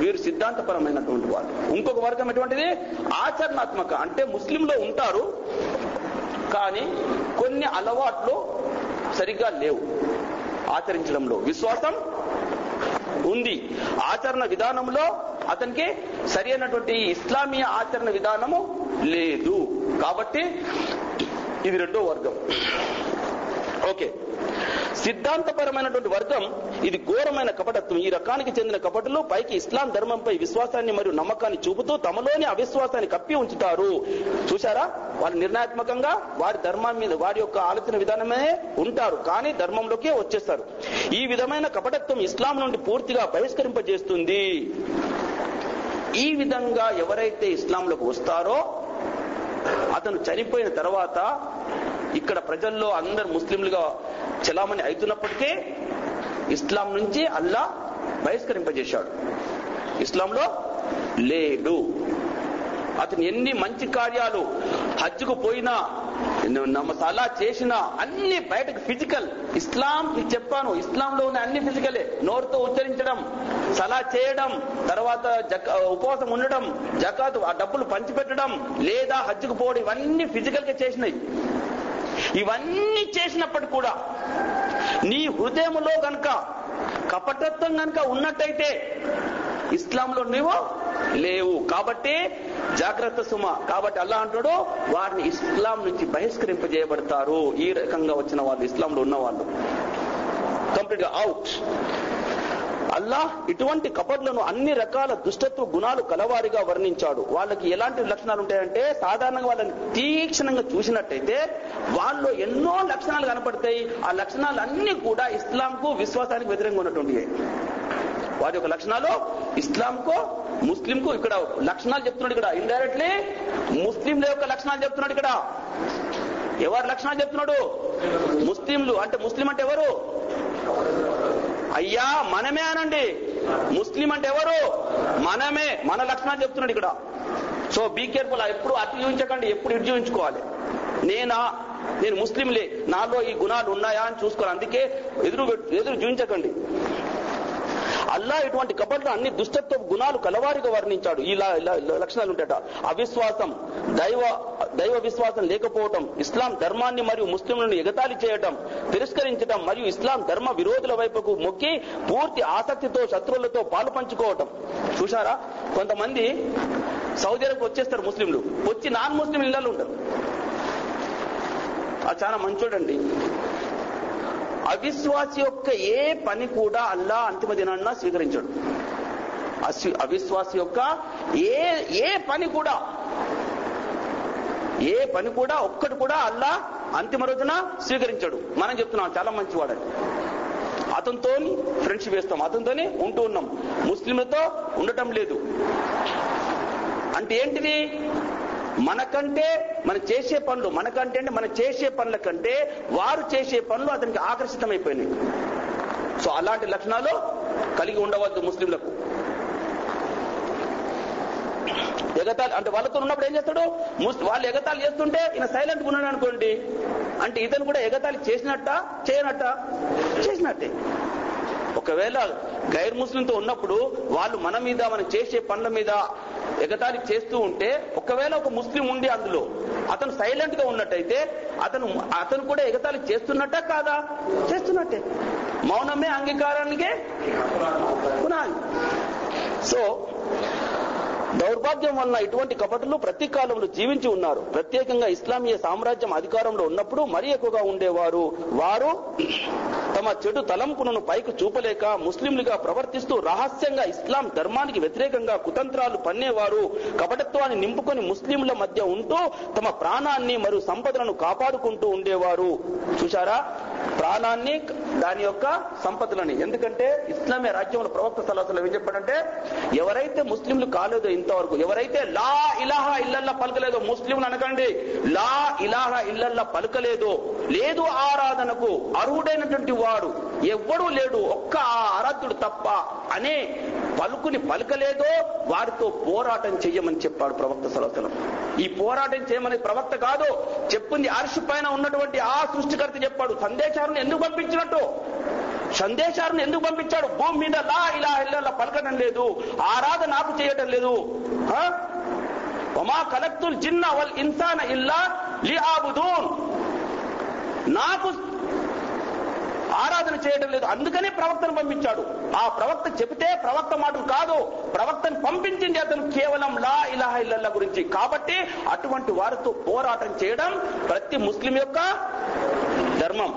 వీరు సిద్ధాంతపరమైనటువంటి వాళ్ళు. ఇంకొక వర్గం ఎటువంటిది? ఆచరణాత్మక, అంటే ముస్లింలో ఉంటారు కానీ కొన్ని అలవాట్లు సరిగ్గా లేవు. ఆచరించడంలో విశ్వాసం ఉంది, ఆచరణ విధానంలో అతనికి సరి అయినటువంటి ఇస్లామీయ ఆచరణ విధానము లేదు. కాబట్టి ఇది రెండో వర్గం. ఓకే, సిద్ధాంతపరమైనటువంటి వర్గం ఇది ఘోరమైన కపటత్వం. ఈ రకానికి చెందిన కపటలు పైకి ఇస్లాం ధర్మంపై విశ్వాసాన్ని మరియు నమ్మకాన్ని చూపుతూ తమలోని అవిశ్వాసాన్ని కప్పి ఉంచుతారు. చూశారా, వాళ్ళు నిర్ణయాత్మకంగా వారి ధర్మం మీద వారి యొక్క ఆలోచన విధానమే ఉంటారు, కానీ ధర్మంలోకే వచ్చేస్తారు. ఈ విధమైన కపటత్వం ఇస్లాం నుండి పూర్తిగా బహిష్కరింపజేస్తుంది. ఈ విధంగా ఎవరైతే ఇస్లాంలోకి వస్తారో అతను చనిపోయిన తర్వాత ఇక్కడ ప్రజల్లో అందరు ముస్లింలుగా చలామణి అవుతున్నప్పటికీ ఇస్లాం నుంచి అల్లా బహిష్కరింపజేశాడు, ఇస్లాంలో లేడు. అతను ఎన్ని మంచి కార్యాలు హజ్జుకు పోయినా నమసలా చేసినా అన్ని బయటకు ఫిజికల్. ఇస్లాం చెప్పాను, ఇస్లాంలో ఉన్న అన్ని ఫిజికలే. నోరుతో ఉచ్చరించడం, సలా చేయడం, తర్వాత ఉపవాసం ఉండడం, జకాత్ ఆ డబ్బులు పంచిపెట్టడం, లేదా హజ్జుకు పోవడం, ఇవన్నీ ఫిజికల్ గా చేసినాయి. ఇవన్నీ చేసినప్పుడు కూడా నీ హృదయంలో గనక కపటత్వం గనక ఉన్నట్టయితే ఇస్లాంలో నువ్వు లేవు. కాబట్టి జాగ్రత్త సుమ. కాబట్టి అల్లా అంటాడు వారిని ఇస్లాం నుంచి బహిష్కరింపజేయబడతారు. ఈ రకంగా వచ్చిన వాళ్ళు ఇస్లాంలో ఉన్నవాళ్ళు కంప్లీట్ గా అవుట్. అల్లాహ్ ఇటువంటి కపటులను అన్ని రకాల దుష్టత్వ గుణాలు కలవారిగా వర్ణించాడు. వాళ్ళకి ఎలాంటి లక్షణాలు ఉంటాయంటే, సాధారణంగా వాళ్ళని తీక్షణంగా చూసినట్టయితే వాళ్ళు ఎన్నో లక్షణాలు కనపడతాయి. ఆ లక్షణాలు అన్ని కూడా ఇస్లాంకు విశ్వాసానికి వ్యతిరేకంగా ఉన్నటువంటివి. వాటి యొక్క లక్షణాలు ఇస్లాంకు ముస్లింకు ఇక్కడ లక్షణాలు చెప్తున్నాడు. ఇక్కడ ఇండైరెక్ట్లీ ముస్లింల యొక్క లక్షణాలు చెప్తున్నాడు. ఇక్కడ ఎవరు లక్షణాలు చెప్తున్నాడు? ముస్లింలు. అంటే ముస్లిం అంటే ఎవరు? అయ్యా మనమే అనండి. ముస్లిం అంటే ఎవరు? మనమే. మన లక్షణాలు చెప్తున్నాడు ఇక్కడ. So be careful. ఎప్పుడు అతి జీవించకండి, ఎప్పుడు ఇటు జీవించుకోవాలి. నేను ముస్లింలే, నాలో ఈ గుణాలు ఉన్నాయా అని చూసుకోవాలి. అందుకే ఎదురు జీవించకండి. అల్లా ఇటువంటి కపటలు అన్ని దుష్టత్వ గుణాలు కలవారిగా వర్ణించాడు. ఈ లక్షణాలు ఉంటాయట: అవిశ్వాసం, దైవ విశ్వాసం లేకపోవటం, ఇస్లాం ధర్మాన్ని మరియు ముస్లింలను ఎగతాళి చేయటం, తిరస్కరించడం మరియు ఇస్లాం ధర్మ విరోధుల వైపుకు మొక్కి పూర్తి ఆసక్తితో శత్రువులతో పాలు పంచుకోవటం. చూశారా, కొంతమంది సౌదీ అరేబియాకు వచ్చేస్తారు ముస్లింలు, వచ్చి నాన్ ముస్లిం ఇళ్ళలో ఉంటారు. అది చాలా మంచోడండి. అవిశ్వాసి యొక్క ఏ పని కూడా అల్లా అంతిమ దినాన్న స్వీకరించాడు. అవిశ్వాస యొక్క ఏ పని కూడా ఒక్కటి కూడా అల్లా అంతిమ రోజున స్వీకరించాడు. మనం చెప్తున్నాం చాలా మంచివాడని, అతనితో ఫ్రెండ్షిప్ వేస్తాం, అతనితోనే ఉంటూ ఉన్నాం, ముస్లింలతో ఉండటం లేదు. అంటే ఏంటిది? మనకంటే మనం చేసే పనులు, మనకంటే అంటే మనం చేసే పనుల కంటే వారు చేసే పనులు అతనికి ఆకర్షితమైపోయినాయి. సో అలాంటి లక్షణాలు కలిగి ఉండవద్దు ముస్లింలకు. ఎగతాళి అంటే వాళ్ళతో ఉన్నప్పుడు ఏం చేస్తాడు, వాళ్ళు ఎగతాళి చేస్తుంటే ఈయన సైలెంట్గా ఉన్నాడు అనుకోండి, అంటే ఇతను కూడా ఎగతాళి చేసినట్టే. ఒకవేళ గైర్ ముస్లింతో ఉన్నప్పుడు వాళ్ళు మన మీద, మనం చేసే పనుల మీద ఎగతాళి చేస్తూ ఉంటే, ఒకవేళ ఒక ముస్లిం ఉండి అందులో అతను సైలెంట్ గా ఉన్నట్టయితే అతను కూడా ఎగతాళి చేస్తున్నట్ట కాదా? చేస్తున్నట్టే. మౌనమే అంగీకారానికి పునాది. సో దౌర్భాగ్యం వలన ఇటువంటి కపటులు ప్రతి కాలంలో జీవించి ఉన్నారు. ప్రత్యేకంగా ఇస్లామీయ సామ్రాజ్యం అధికారంలో ఉన్నప్పుడు మరీ ఎక్కువగా ఉండేవారు. వారు తమ చెడు తలంపులను పైకి చూపలేక ముస్లింలుగా ప్రవర్తిస్తూ రహస్యంగా ఇస్లాం ధర్మానికి వ్యతిరేకంగా కుతంత్రాలు పన్నేవారు. కపటత్వాన్ని నింపుకొని ముస్లింల మధ్య ఉంటూ తమ ప్రాణాన్ని మరియు సంపదలను కాపాడుకుంటూ ఉండేవారు. చూశారా, ప్రాణాన్ని, దాని యొక్క సంపదలని. ఎందుకంటే ఇస్లామీ రాజ్యంలో ప్రవక్త సల్లల్లాహు అలైహి వసల్లం ఏం చెప్పాడంటే, ఎవరైతే ముస్లింలు కాలేదో ఇంతవరకు, ఎవరైతే లా ఇలాహా ఇల్లల్లా పలకలేదో, ముస్లింలు అనకండి, లా ఇలాహా ఇల్లల్లా పలకలేదో, లేదు ఆరాధనకు అర్హుడైనటువంటి వాడు ఎవ్వడూ లేడు ఒక్క ఆ ఆరాధ్యుడు తప్ప అనే పలుకుని పలకలేదో వారితో పోరాటం చెయ్యమని చెప్పాడు ప్రవక్త సల్లల్లాహు అలైహి వసల్లం. ఈ పోరాటం చేయమని ప్రవక్త కాదు చెప్పింది, అర్ష్ పైన ఉన్నటువంటి ఆ సృష్టికర్త చెప్పాడు. సందేశాలను ఎందుకు పంపించినట్టు, సందేశాలను ఎందుకు పంపించాడు? భూమి మీద లా ఇలాహ ఇల్లల్లా పలకడం లేదు, ఆరాధన ఆపు చేయటం లేదు. వమా ఖలక్తుల్ జిన్న వల్ ఇన్సాన ఇల్లా లియాబుదూన్, నాకు ఆరాధన చేయడం లేదు, అందుకనే ప్రవక్తను పంపించాడు. ఆ ప్రవక్త చెబితే ప్రవక్త మాటలు కాదు, ప్రవక్తను పంపించింది అతను కేవలం లా ఇలాహ ఇల్లల్లా గురించి. కాబట్టి అటువంటి వారితో పోరాటం చేయడం ప్రతి ముస్లిం యొక్క ధర్మం.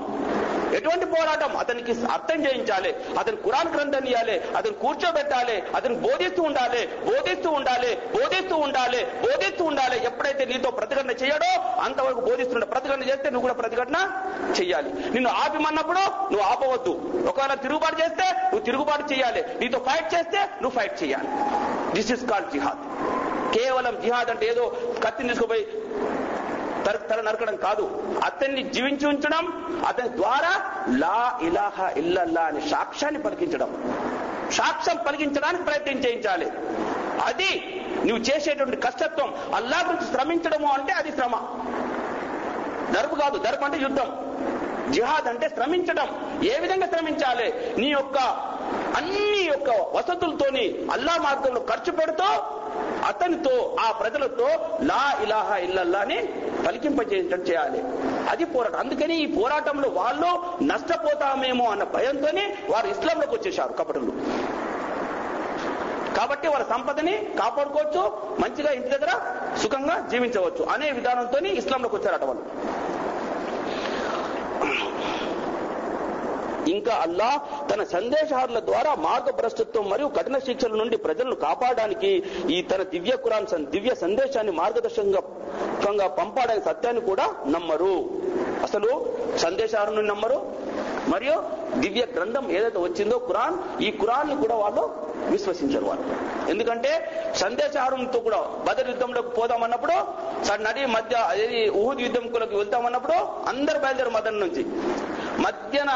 ఎటువంటి పోరాటం? అతనికి అర్థం చేయించాలి, అతను ఖురాన్ గ్రంథాన్ని ఇవ్వాలి, అతను కూర్చోబెట్టాలి, అతను బోధిస్తూ ఉండాలి. ఎప్పుడైతే నీతో ప్రతిఘటన చేయడో అంతవరకు బోధిస్తుండే, ప్రతిఘటన చేస్తే నువ్వు కూడా ప్రతిఘటన చెయ్యాలి. నిన్ను ఆపిమన్నప్పుడు నువ్వు ఆపవద్దు, ఒకవేళ తిరుగుబాటు చేస్తే నువ్వు తిరుగుబాటు చేయాలి, నీతో ఫైట్ చేస్తే నువ్వు ఫైట్ చేయాలి. దిస్ ఇస్ కాల్డ్ జిహాద్. కేవలం జిహాద్ అంటే ఏదో కత్తిని తీసుకుపోయి తర నరకడం కాదు, అతన్ని జీవించి ఉంచడం, అతని ద్వారా లా ఇలాహ ఇల్లల్లా అనే సాక్ష్యాన్ని పలికించడానికి ప్రయత్నం చేయించాలి. అది నువ్వు చేసేటువంటి కష్టత్వం. అల్లా గురించి శ్రమించడము అంటే అది శ్రమ, దర్బ్ కాదు. దర్బ్ అంటే యుద్ధం, జిహాద్ అంటే శ్రమించడం. ఏ విధంగా శ్రమించాలి? నీ యొక్క అన్ని యొక్క వసతులతోని అల్లా మార్గంలో ఖర్చు పెడుతూ అతనితో, ఆ ప్రజలతో లా ఇలాహా ఇల్లల్లా అని పలికింపజేయటట్టు చేయాలి. అది పోరాటం. అందుకని ఈ పోరాటంలో వాళ్ళు నష్టపోతామేమో అన్న భయంతోనే వారు ఇస్లాంలోకి వచ్చేశారు కపటులు. కాబట్టి వాళ్ళ సంపదని కాపాడుకోవచ్చు, మంచిగా ఇంటి దగ్గర సుఖంగా జీవించవచ్చు అనే విధానంతో ఇస్లాంలోకి వచ్చారట వాళ్ళు. ఇంకా అల్లా తన సందేశహారుల ద్వారా మార్గభ్రష్టత్వం మరియు కఠిన శిక్షల నుండి ప్రజలను కాపాడడానికి ఈ తన దివ్య ఖురాన్ దివ్య సందేశాన్ని మార్గదర్శకంగా పంపాడని సత్యాన్ని కూడా నమ్మరు. అసలు సందేశహారుని నమ్మరు, మరియు దివ్య గ్రంథం ఏదైతే వచ్చిందో ఖురాన్, ఈ ఖురాన్ ని కూడా వాళ్ళు విశ్వసించారు వాళ్ళు. ఎందుకంటే సందేశహారునితో కూడా బదర్ యుద్ధంలోకి పోదామన్నప్పుడు, నడి మధ్య ఉహుద్ యుద్ధంలోకి వెళ్తామన్నప్పుడు అందరు బయలుదేరు మదన్ నుంచి. మధ్యన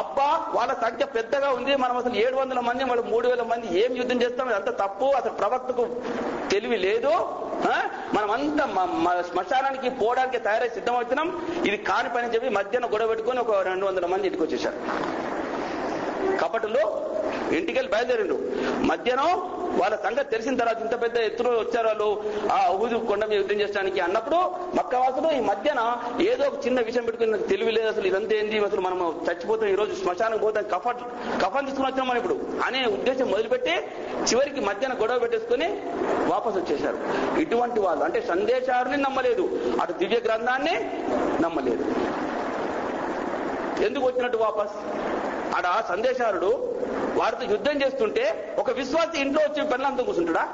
అబ్బా వాళ్ళ సంఖ్య పెద్దగా ఉంది, మనం అసలు 700 మంది, వాళ్ళు 3000 మంది, ఏం యుద్ధం చేస్తాం, అంత తప్పు, అసలు ప్రవక్తకు తెలివి లేదు, మనమంతా శ్మశానానికి పోవడానికి తయారై సిద్ధమవుతున్నాం, ఇది కాని పని చెప్పి మధ్యన గొడవ పెట్టుకుని ఒక 200 మంది ఇంటికి వచ్చేసారు కపటులు. ఇంటికి వెళ్ళి బయలుదేరిండు. మధ్యాహ్నం వాళ్ళ సంగతి తెలిసిన తర్వాత, ఇంత పెద్ద ఎత్తున వచ్చారు వాళ్ళు ఆ ఉహుదు కొండ మీద యుద్ధం చేయడానికి అన్నప్పుడు, మక్కవాసులు ఈ మధ్యన ఏదో ఒక చిన్న విషయం పెట్టుకుని తెలివి లేదు, అసలు ఇదంతా ఏంది, అసలు మనం చచ్చిపోతాం, ఈ రోజు శ్మశానం పోతాం, కఫన్ తీసుకుని వచ్చినాం మనం ఇప్పుడు అనే ఉద్దేశం మొదలుపెట్టి చివరికి మధ్యాహ్న గొడవ పెట్టేసుకుని వాపసు వచ్చేశారు. ఇటువంటి వాళ్ళు అంటే సందేశాన్ని నమ్మలేదు, అటు దివ్య గ్రంథాన్ని నమ్మలేదు. ఎందుకు వచ్చినట్టు వాపస్? ఆడ సందేశారుడు వారితో యుద్ధం చేస్తుంటే ఒక విశ్వాసి ఇంట్లో వచ్చి పెళ్ళంతో కూర్చుంటాడా?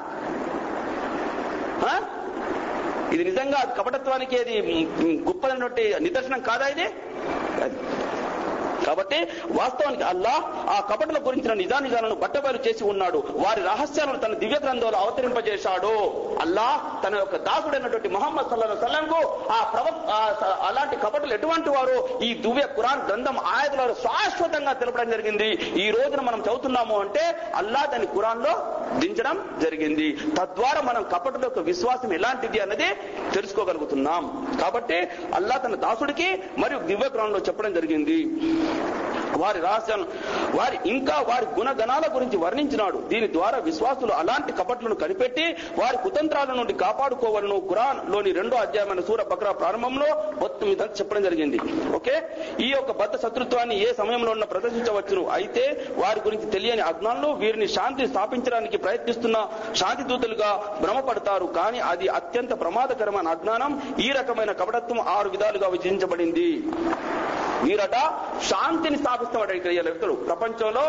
ఇది నిజంగా కపటత్వానికి అది గొప్పదైనటువంటి నిదర్శనం కాదా ఇది? కాబట్టి వాస్తవానికి అల్లాహ్ ఆ కపటల గురించిన నిజానిజాలను బట్టబయలు చేసి ఉన్నాడు. వారి రహస్యాలను తన దివ్య గ్రంథాలు అవతరింపజేశాడు. అల్లాహ్ తన యొక్క దాసుడైనటువంటి ముహమ్మద్ సల్లల్లాహు అలైహి వసల్లంకు అలాంటి కపటలు ఎటువంటి వారు ఈ దివ్య ఖురాన్ గ్రంథం ఆయతులను శాశ్వతంగా తెలపడం జరిగింది. ఈ రోజున మనం చదువుతున్నాము అంటే అల్లాహ్ దాని ఖురాన్ లో దించడం జరిగింది. తద్వారా మనం కపటల యొక్క విశ్వాసం ఎలాంటిది అన్నది తెలుసుకోగలుగుతున్నాం. కాబట్టి అల్లాహ్ తన దాసుడికి మరియు దివ్య ఖురాన్ లో చెప్పడం జరిగింది. వారి రహస్యాలను వారి ఇంకా వారి గుణగణాల గురించి వర్ణించినాడు. దీని ద్వారా విశ్వాసులు అలాంటి కపట్లను కనిపెట్టి వారి కుతంత్రాల నుండి కాపాడుకోవాలను ఖురాన్ లోని 2వ అధ్యాయమైన సూర బకరా ప్రారంభంలో మొత్తం ఇదంతా చెప్పడం జరిగింది. ఓకే, ఈ యొక్క బద్ధ శత్రుత్వాన్ని ఏ సమయంలో ఉన్న ప్రదర్శించవచ్చును. అయితే వారి గురించి తెలియని అజ్ఞానులు వీరిని శాంతి స్థాపించడానికి ప్రయత్నిస్తున్న శాంతి దూతలుగా భ్రమపడతారు. కానీ అది అత్యంత ప్రమాదకరమైన అజ్ఞానం. ఈ రకమైన కపటత్వం 6 విధాలుగా విభజించబడింది. వీరట శాంతిని స్థాపిస్తాడు. ప్రపంచంలో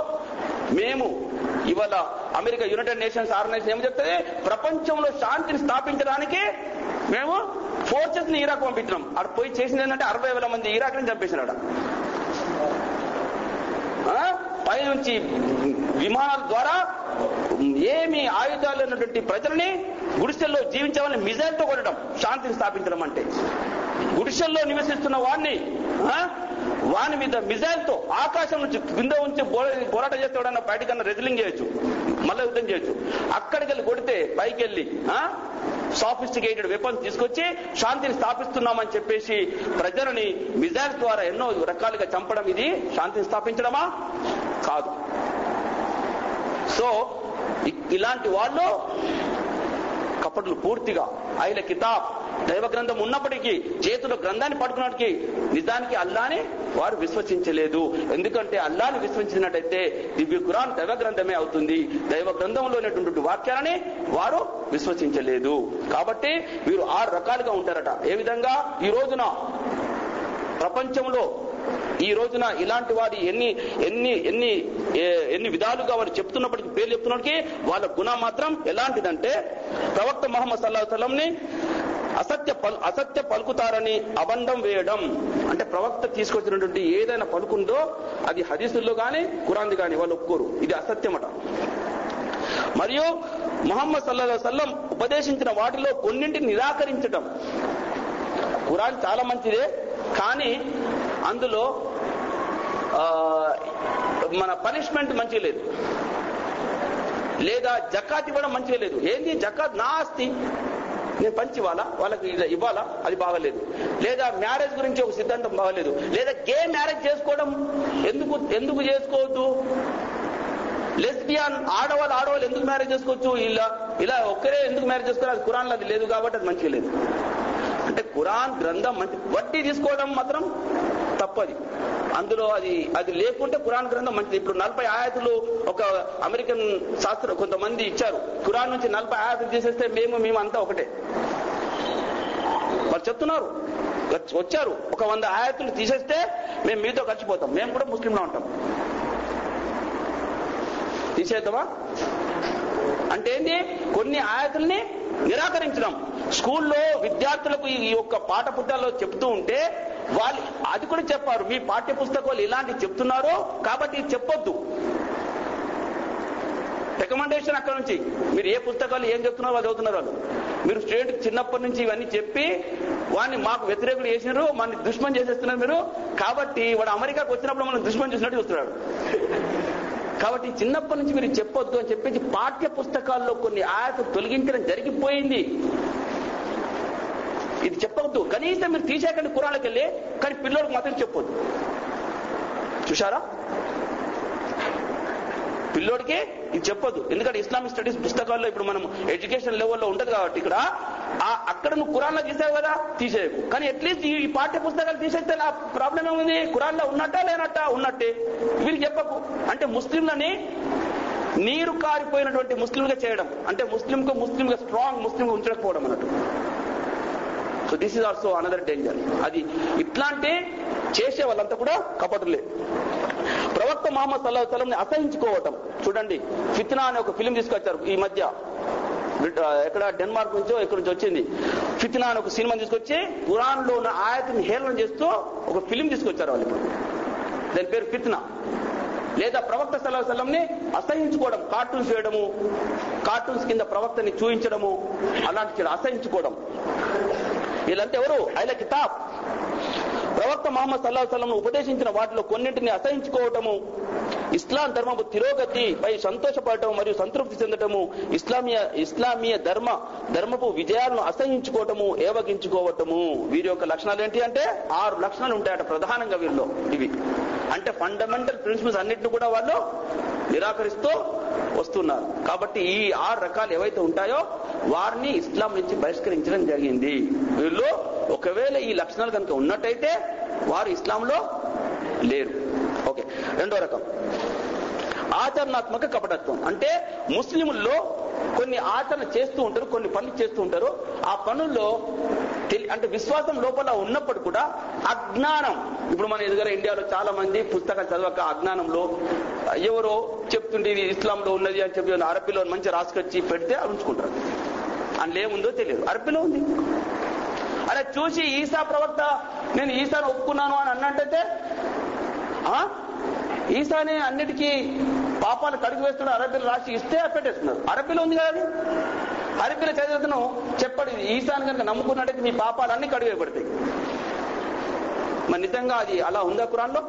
మేము ఇవాళ అమెరికా యునైటెడ్ నేషన్స్ ఆర్గనైజేషన్ ఏమి చెప్తుంది? ప్రపంచంలో శాంతిని స్థాపించడానికి మేము ఫోర్సెస్ ని ఇరాక్ పంపించినాం. అక్కడ పోయి చేసింది ఏంటంటే 60,000 మంది ఇరాక్ ని చంపేసినాడ. పై నుంచి విమానాల ద్వారా ఏమి ఆయుధాలు ఉన్నటువంటి ప్రజలని గుడిసెల్లో జీవించాలని మిజైల్తో కొట్టడం శాంతిని స్థాపించడం అంటే. గుడిసెల్లో నివసిస్తున్న వాడిని వాని మీద మిజైల్తో ఆకాశం నుంచి కింద ఉంచి పోరాటం చేస్తే ఎవడన్నా బయటకన్నా రెజ్లింగ్ చేయొచ్చు, మళ్ళీ యుద్ధం చేయొచ్చు. అక్కడికి వెళ్ళి కొడితే పైకి వెళ్ళి సాఫిస్టికేటెడ్ వెపన్స్ తీసుకొచ్చి శాంతిని స్థాపిస్తున్నామని చెప్పేసి ప్రజలని మిజైల్ ద్వారా ఎన్నో రకాలుగా చంపడం, ఇది శాంతిని స్థాపించడమా? కాదు. సో ఇలాంటి వాళ్ళు కపటలు పూర్తిగా అహిల కితాబ్ దైవ గ్రంథం ఉన్నప్పటికీ చేతుల గ్రంథాన్ని పట్టుకున్నప్పటికీ నిజానికి అల్లాని వారు విశ్వసించలేదు. ఎందుకంటే అల్లాని విశ్వసించినట్టయితే దివ్య ఖురాన్ దైవ గ్రంథమే అవుతుంది. దైవ గ్రంథంలో ఉన్నటువంటి వాక్యాలని వారు విశ్వసించలేదు. కాబట్టి వీరు 6 రకాలుగా ఉంటారట. ఏ విధంగా ఈ రోజున ప్రపంచంలో ఈ రోజున ఇలాంటి వారి ఎన్ని ఎన్ని ఎన్ని ఎన్ని విధాలుగా వారు చెప్తున్నప్పటికీ పేర్లు చెప్తున్నప్పటికీ వాళ్ళ గుణం మాత్రం ఎలాంటిదంటే ప్రవక్త ముహమ్మద్ సల్లల్లాహు అలైహి వసల్లంని అసత్య పలుకుతారని అబంధం వేయడం. అంటే ప్రవక్త తీసుకొచ్చినటువంటి ఏదైనా పలుకుందో అది హదీసుల్లో కానీ ఖురాన్ కానీ వాళ్ళు ఒప్పుకోరు, ఇది అసత్యమట. మరియు ముహమ్మద్ సల్లల్లాహు అలైహి వసల్లం ఉపదేశించిన వాటిలో కొన్నింటిని నిరాకరించడం. ఖురాన్ చాలా మంచిదే కానీ అందులో మన పనిష్మెంట్ మంచిగా లేదు, లేదా జకాత్ ఇవ్వడం మంచిగా లేదు. ఏంది జకాత్? నా ఆస్తి నేను పంచి ఇవ్వాలా, వాళ్ళకి ఇవ్వాలా, అది బాగలేదు. లేదా మ్యారేజ్ గురించి ఒక సిద్ధాంతం బాగలేదు. లేదా గే మ్యారేజ్ చేసుకోవడం ఎందుకు చేసుకోవద్దు, లెస్బియన్ ఆడవాళ్ళు ఎందుకు మ్యారేజ్ చేసుకోవచ్చు, ఇలా ఒక్కరే ఎందుకు మ్యారేజ్ చేసుకోవాలి, అది ఖురాన్లో అది లేదు కాబట్టి అది మంచిగా లేదు. అంటే ఖురాన్ గ్రంథం మంచి వడ్డీ తీసుకోవడం మాత్రం తప్పది. అందులో అది లేకుంటే ఖురాన్ గ్రంథం మంచిది. ఇప్పుడు 40 ఆయతులు ఒక అమెరికన్ శాస్త్ర కొంతమంది ఇచ్చారు. ఖురాన్ నుంచి 40 ఆయతులు తీసేస్తే మేము అంతా ఒకటే వాళ్ళు చెప్తున్నారు. వచ్చారు 100 ఆయతులు తీసేస్తే మేము మీతో కలిసిపోతాం, మేము కూడా ముస్లింలా ఉంటాం, తీసేద్దామా అంటే ఏంటి? కొన్ని ఆయతుల్ని నిరాకరించడం. స్కూల్లో విద్యార్థులకు ఈ యొక్క పాఠపుస్తకాల్లో చెప్తూ ఉంటే వాళ్ళు అది కూడా చెప్పారు, మీ పాఠ్య పుస్తకాలు ఇలాంటివి చెప్తున్నారు కాబట్టి ఇది చెప్పొద్దు. రికమెండేషన్ అక్కడ నుంచి మీరు ఏ పుస్తకాలు ఏం చెప్తున్నారో వాళ్ళు చదువుతున్నారు. వాళ్ళు మీరు స్టూడెంట్ చిన్నప్పటి నుంచి ఇవన్నీ చెప్పి వాడిని మాకు వ్యతిరేకులు చేసినారు, మన దుష్మన్ చేసేస్తున్నారు మీరు, కాబట్టి వాడు అమెరికాకు వచ్చినప్పుడు మనం దుష్మన్ చేసినట్టు చూస్తున్నాడు. కాబట్టి చిన్నప్పటి నుంచి మీరు చెప్పొద్దు అని చెప్పేసి పాఠ్య పుస్తకాల్లో కొన్ని ఆయతలు తొలగించడం జరిగిపోయింది. ఇది చెప్పొద్దు, కనీసం మీరు తీసేకండి ఖురాన్లోకి వెళ్ళి, కానీ పిల్లలకు మాత్రం చెప్పొద్దు. చూసారా, పిల్లోడికి ఇది చెప్పొద్దు. ఎందుకంటే ఇస్లామిక్ స్టడీస్ పుస్తకాల్లో ఇప్పుడు మనం ఎడ్యుకేషన్ లెవెల్లో ఉంటుంది కాబట్టి ఇక్కడ అక్కడ నువ్వు ఖురాన్లో తీసావు కదా తీసేయకు, కానీ అట్లీస్ట్ ఈ పాఠ్య పుస్తకాలు తీసేస్తే నా ప్రాబ్లం ఏముంది? ఖురాన్లో ఉన్నట్టా లేనట్టా? ఉన్నట్టే. వీళ్ళు చెప్పకు అంటే ముస్లింలని నీరు కారిపోయినటువంటి ముస్లింగా చేయడం, అంటే ముస్లింగా స్ట్రాంగ్ ముస్లింగా ఉంచకపోవడం అన్నట్టు. So this is also another danger. అది ఇట్లాంటి చేసే వాళ్ళంతా కూడా కపటులే. ప్రవక్త మహమ్మద్ సల్లల్లాహు అలైహి వసల్లంని అసహించుకోవటం. చూడండి, ఫిత్నా అనే ఒక ఫిలిం తీసుకొచ్చారు ఈ మధ్య, ఎక్కడ డెన్మార్క్ నుంచో ఎక్కడి నుంచి వచ్చింది. ఫిత్నా అనే ఒక సినిమాని తీసుకొచ్చి ఖురాన్ లో ఉన్న ఆయతిని హేళన చేస్తూ ఒక ఫిలిం తీసుకొచ్చారు వాళ్ళు. ఇప్పుడు దాని పేరు ఫిత్నా. లేదా ప్రవక్త సల్లల్లాహు అలైహి వసల్లంని అసహించుకోవడం, కార్టూన్స్ వేయడము, కార్టూన్స్ కింద ప్రవక్తని చూపించడము, అలాంటి అసహించుకోవడం. వీళ్ళంతా ఎవరు? అహ్లే కితాబ్. ప్రవక్త మహమ్మద్ సల్లల్లాహు అలైహి వసల్లం ఉపదేశించిన వాటిలో కొన్నింటిని అసహించుకోవటము, ఇస్లాం ధర్మపు తిరోగతిపై సంతోషపడటం మరియు సంతృప్తి చెందటము, ఇస్లామీయ ధర్మపు విజయాలను అసహించుకోవటము, ఏవగించుకోవటము. వీరి యొక్క లక్షణాలు ఏంటి అంటే 6 లక్షణాలు ఉంటాయట ప్రధానంగా వీరిలో. ఇవి అంటే ఫండమెంటల్ ప్రిన్సిపల్స్ అన్నిటిని కూడా వాళ్ళు నిరాకరిస్తూ వస్తున్నారు. కాబట్టి ఈ 6 రకాలు ఏవైతే ఉంటాయో వారిని ఇస్లాం నుంచి బహిష్కరించడం జరిగింది. వీళ్ళు ఒకవేళ ఈ లక్షణాలు కనుక ఉన్నట్టయితే వారు ఇస్లాంలో లేరు. ఓకే, రెండో రకం ఆచరణాత్మక కపటత్వం. అంటే ముస్లింల్లో కొన్ని ఆచరణ చేస్తూ ఉంటారు, కొన్ని పనులు చేస్తూ ఉంటారు. ఆ పనుల్లో అంటే విశ్వాసం లోపల ఉన్నప్పుడు కూడా అజ్ఞానం. ఇప్పుడు మన ఎదుగుదల ఇండియాలో చాలా మంది పుస్తకాలు చదవక అజ్ఞానంలో ఎవరో చెప్తుంటే ఇది ఇస్లాంలో ఉన్నది అని చెప్పి అరబ్బీలో మంచి రాసుకొచ్చి పెడితే ఉంచుకుంటారు. అందులో ఏముందో తెలియదు, అరబ్బీలో ఉంది. అలా చూసి ఈసా ప్రవక్త నేను ఈసాను ఒప్పుకున్నాను అని అన్నట్టయితే ఈసానే అన్నిటికీ పాపాలు కడుగు వేస్తున్న అరబ్బీలు రాసి ఇస్తే పెట్టేస్తున్నారు. అరబ్బీలో ఉంది కదా, అరబ్బీల చదివేతను చెప్పడు. ఈసాను కనుక నమ్ముకున్నట్టయితే మీ పాపాలన్నీ కడుగేయబడతాయి. మరి నిజంగా అది అలా ఉందా ఖురాన్లో?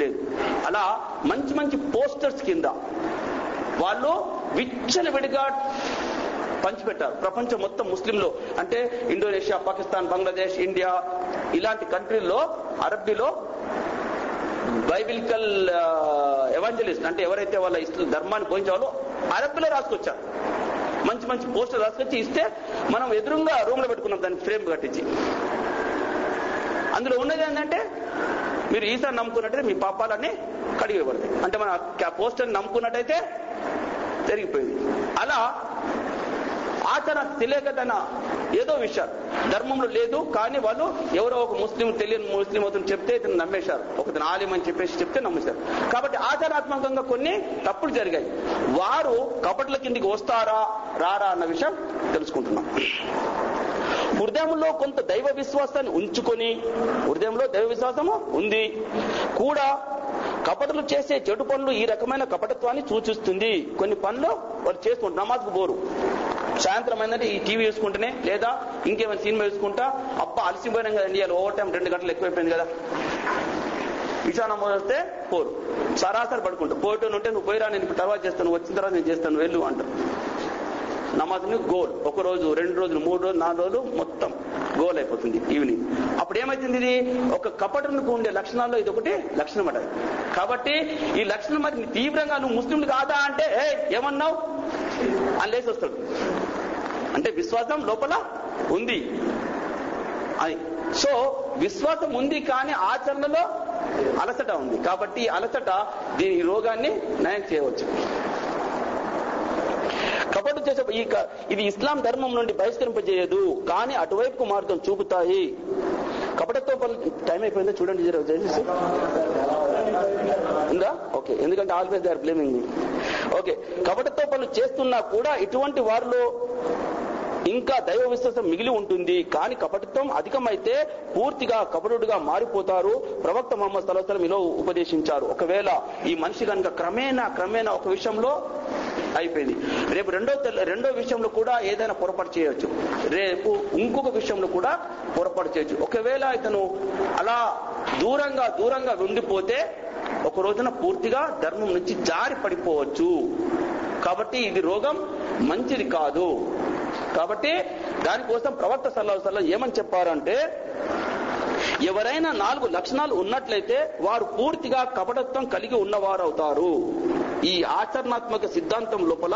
లేదు. అలా మంచి మంచి పోస్టర్స్ కింద వాళ్ళు విచ్చలవిడిగా పంచిపెట్టారు ప్రపంచం మొత్తం ముస్లింలో. అంటే ఇండోనేషియా, పాకిస్తాన్, బంగ్లాదేశ్, ఇండియా ఇలాంటి కంట్రీల్లో అరబ్బీలో బైబిలికల్ ఎవాంజలిస్ట్ అంటే ఎవరైతే వాళ్ళ ధర్మాన్ని పోయించేవాళ్ళు అరబ్బీలో రాసుకొచ్చారు. మంచి మంచి పోస్టర్ రాసుకొచ్చి ఇస్తే మనం ఎదురుగా రూమ్ లో పెట్టుకున్నాం, దాన్ని ఫ్రేమ్ కట్టించి. అందులో ఉన్నది ఏంటంటే మీరు ఈసారి నమ్ముకున్నట్టయితే మీ పాపాలన్నీ కడిగిపోతాయి. అంటే మనం ఆ పోస్టర్ నమ్ముకున్నట్టయితే జరిగిపోయింది. అలా ఆచరణ తెలియక తన ఏదో విషయాలు ధర్మంలో లేదు కానీ వాళ్ళు ఎవరో ఒక ముస్లిం తెలియని ముస్లిం అవుతుంది చెప్తే ఇతను నమ్మేశారు, ఒకతను ఆలిం అని చెప్పేసి చెప్తే నమ్మేశారు. కాబట్టి ఆచరణాత్మకంగా కొన్ని తప్పులు జరిగాయి. వారు కపటల కిందికి వస్తారా రారా అన్న విషయం తెలుసుకుంటున్నాం. హృదయంలో కొంత దైవ విశ్వాసాన్ని ఉంచుకొని, హృదయంలో దైవ విశ్వాసము ఉంది కూడా, కపటలు చేసే చెడు పనులు ఈ రకమైన కపటత్వాన్ని సూచిస్తుంది. కొన్ని పనులు వాళ్ళు చేసుకుంటారు. నమాజ్కు బోరు, సాయంత్రం ఏంటంటే ఈ టీవీ చూసుకుంటేనే లేదా ఇంకేమైనా సినిమా చూసుకుంటా, అబ్బా అలసిపోయినాం కదండి ఇవాళ ఓవర్ టైం 2 గంటలు ఎక్కువైపోయింది కదా, ఇషా నమాజ్ వస్తే పోరు, సరాసరి పడుకుంటావు. పోయేటోని ఉంటే నువ్వు పోయిరా, నేను తర్వాత చేస్తాను, వచ్చిన తర్వాత నేను చేస్తాను, వెళ్ళు అంటారు. నమాజ్ని గోల్, ఒక రోజు, 2 రోజులు, 3 రోజులు, 4 రోజులు మొత్తం గోల్ అయిపోతుంది ఈవినింగ్. అప్పుడు ఏమైతుంది? ఇది ఒక కపటకు ఉండే లక్షణాల్లో ఇది ఒకటి లక్షణం అట. కాబట్టి ఈ లక్షణం మరి తీవ్రంగా నువ్వు ముస్లింలు కాదా అంటే ఏమన్నావు అని లేచి వస్తాడు. అంటే విశ్వాసం లోపల ఉంది అని. సో విశ్వాసం ఉంది కానీ ఆచరణలో అలసట ఉంది. కాబట్టి అలసట దీని రోగాన్ని నయం చేయవచ్చు. కపటు చేసే ఇది ఇస్లాం ధర్మం నుండి బహిష్కరింపజేయదు కానీ అటువైపు మార్గం చూపుతాయి. కపటతో టైం అయిపోయిందా చూడండి, ఉందా? ఓకే, ఎందుకంటే always they are blaming me. Okay, కపటతో పనులు చేస్తున్నా కూడా ఇటువంటి వారిలో ఇంకా దైవ విశ్వాసం మిగిలి ఉంటుంది కానీ కపటత్వం అధికమైతే పూర్తిగా కపటుడుగా మారిపోతారు. ప్రవక్త మహమ్మద్ సల్లల్లాహు అలైహి వసల్లం ఇలా ఉపదేశించారు. ఒకవేళ ఈ మనిషి కనుక క్రమేణా ఒక విషయంలో అయిపోయింది, రేపు రెండో విషయంలో కూడా ఏదైనా పొరపాటు చేయవచ్చు, రేపు ఇంకొక విషయంలో కూడా పొరపాటు చేయొచ్చు. ఒకవేళ ఇతను అలా దూరంగా ఉండిపోతే ఒక రోజున పూర్తిగా ధర్మం నుంచి జారి పడిపోవచ్చు. కాబట్టి ఇది రోగం, మంచిది కాదు. కాబట్టి దానికోసం ప్రవక్త సల్లల్లాహు అలైహి వసల్లం ఏమని చెప్పారంటే, ఎవరైనా 4 లక్షణాలు ఉన్నట్లయితే వారు పూర్తిగా కపటత్వం కలిగి ఉన్నవారవుతారు. ఈ ఆచరణాత్మక సిద్ధాంతం లోపల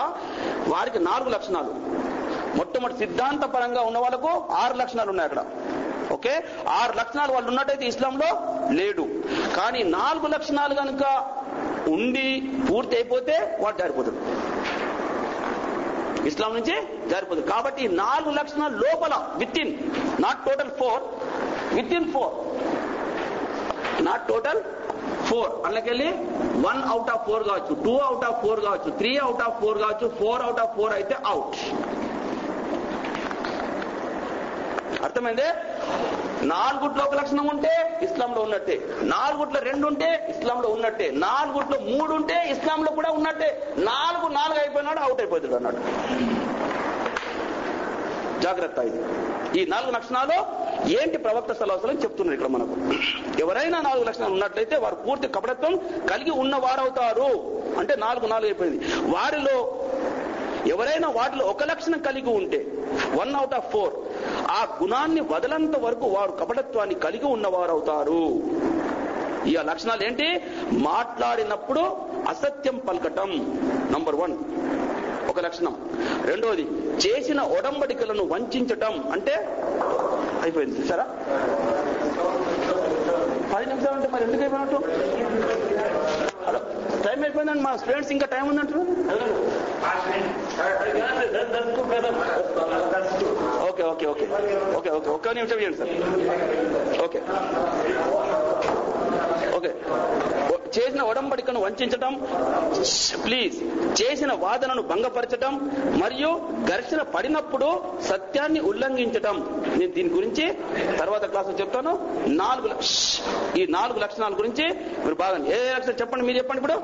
వారికి 4 లక్షణాలు. మొట్టమొదటి సిద్ధాంత పరంగా ఉన్న వాళ్ళకు 6 లక్షణాలు ఉన్నాయి అక్కడ. ఓకే, 6 లక్షణాలు వాళ్ళు ఉన్నట్టయితే ఇస్లాంలో లేడు. కానీ 4 లక్షణాలు కనుక ఉండి పూర్తి అయిపోతే వాడు జారిపోతాడు, ఇస్లాం నుంచి జారిపోతుంది. కాబట్టి 4 లక్షణాల లోపల, within, not total 4, within 4 not total four, అందులోకెళ్ళి 1 out of 4 కావచ్చు, 2 out of 4 కావచ్చు, 3 out of 4 కావచ్చు, 4 out of 4 అయితే అవుట్. అర్థమైందే? 4 ఒక లక్షణం ఉంటే ఇస్లాంలో ఉన్నట్టే, 4 2 ఉంటే ఇస్లాంలో ఉన్నట్టే, 4 3 ఉంటే ఇస్లాంలో కూడా ఉన్నట్టే. 4 అయిపోయినాడు అవుట్ అయిపోతాడు అన్నాడు. జాగ్రత్త. ఇది ఈ 4 లక్షణాలు ఏంటి ప్రవక్త సలహసలు చెప్తున్నారు ఇక్కడ మనకు. ఎవరైనా 4 లక్షణాలు ఉన్నట్లయితే వారు పూర్తి కపటత్వం కలిగి ఉన్నవారవుతారు. అంటే 4 అయిపోయింది. వారిలో ఎవరైనా వాటిలో ఒక లక్షణం కలిగి ఉంటే 1 out of 4 ఆ గుణాన్ని వదలంత వరకు వారు కపటత్వాన్ని కలిగి ఉన్నవారు అవుతారు. ఈ ఆ లక్షణాలు ఏంటి? మాట్లాడినప్పుడు అసత్యం పలకటం నంబర్ 1 ఒక లక్షణం. రెండోది చేసిన ఒడంబడికలను వంచటం. అంటే అయిపోయింది చూసారా, 10 నిమిషాలు అంటే మరి ఎందుకు అయిపోయినట్టు? హలో, టైం అయిపోయిందండి, మా స్టూడెంట్స్ ఇంకా టైం ఉందంటారు. Okay okay okay okay okay ఒక్క నిమిషం చేయండి సార్. ఓకే ఓకే చేసిన ఒడంబడికను వంచటం, ప్లీజ్ చేసిన వాదనను భంగపరచటం, మరియు ఘర్షణ పడినప్పుడు సత్యాన్ని ఉల్లంఘించటం. నేను దీని గురించి తర్వాత క్లాసులో చెప్తాను. 4 లక్షణాల గురించి మీరు బాగా ఏ లక్షణం చెప్పండి, మీరు చెప్పండి ఇప్పుడు.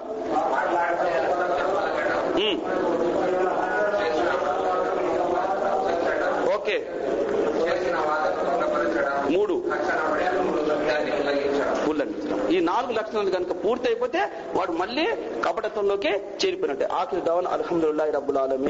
ఓకే 3 ఉల్లంఘించడం. ఈ 4 లక్షణాలు కనుక పూర్తి అయిపోతే వాడు మళ్ళీ కపటత్వంలోకి చేరిపోయినట్టే. ఆఖిర్ దావన్ అల్హమ్దులిల్లాహి రబ్బుల్ ఆలమీన్.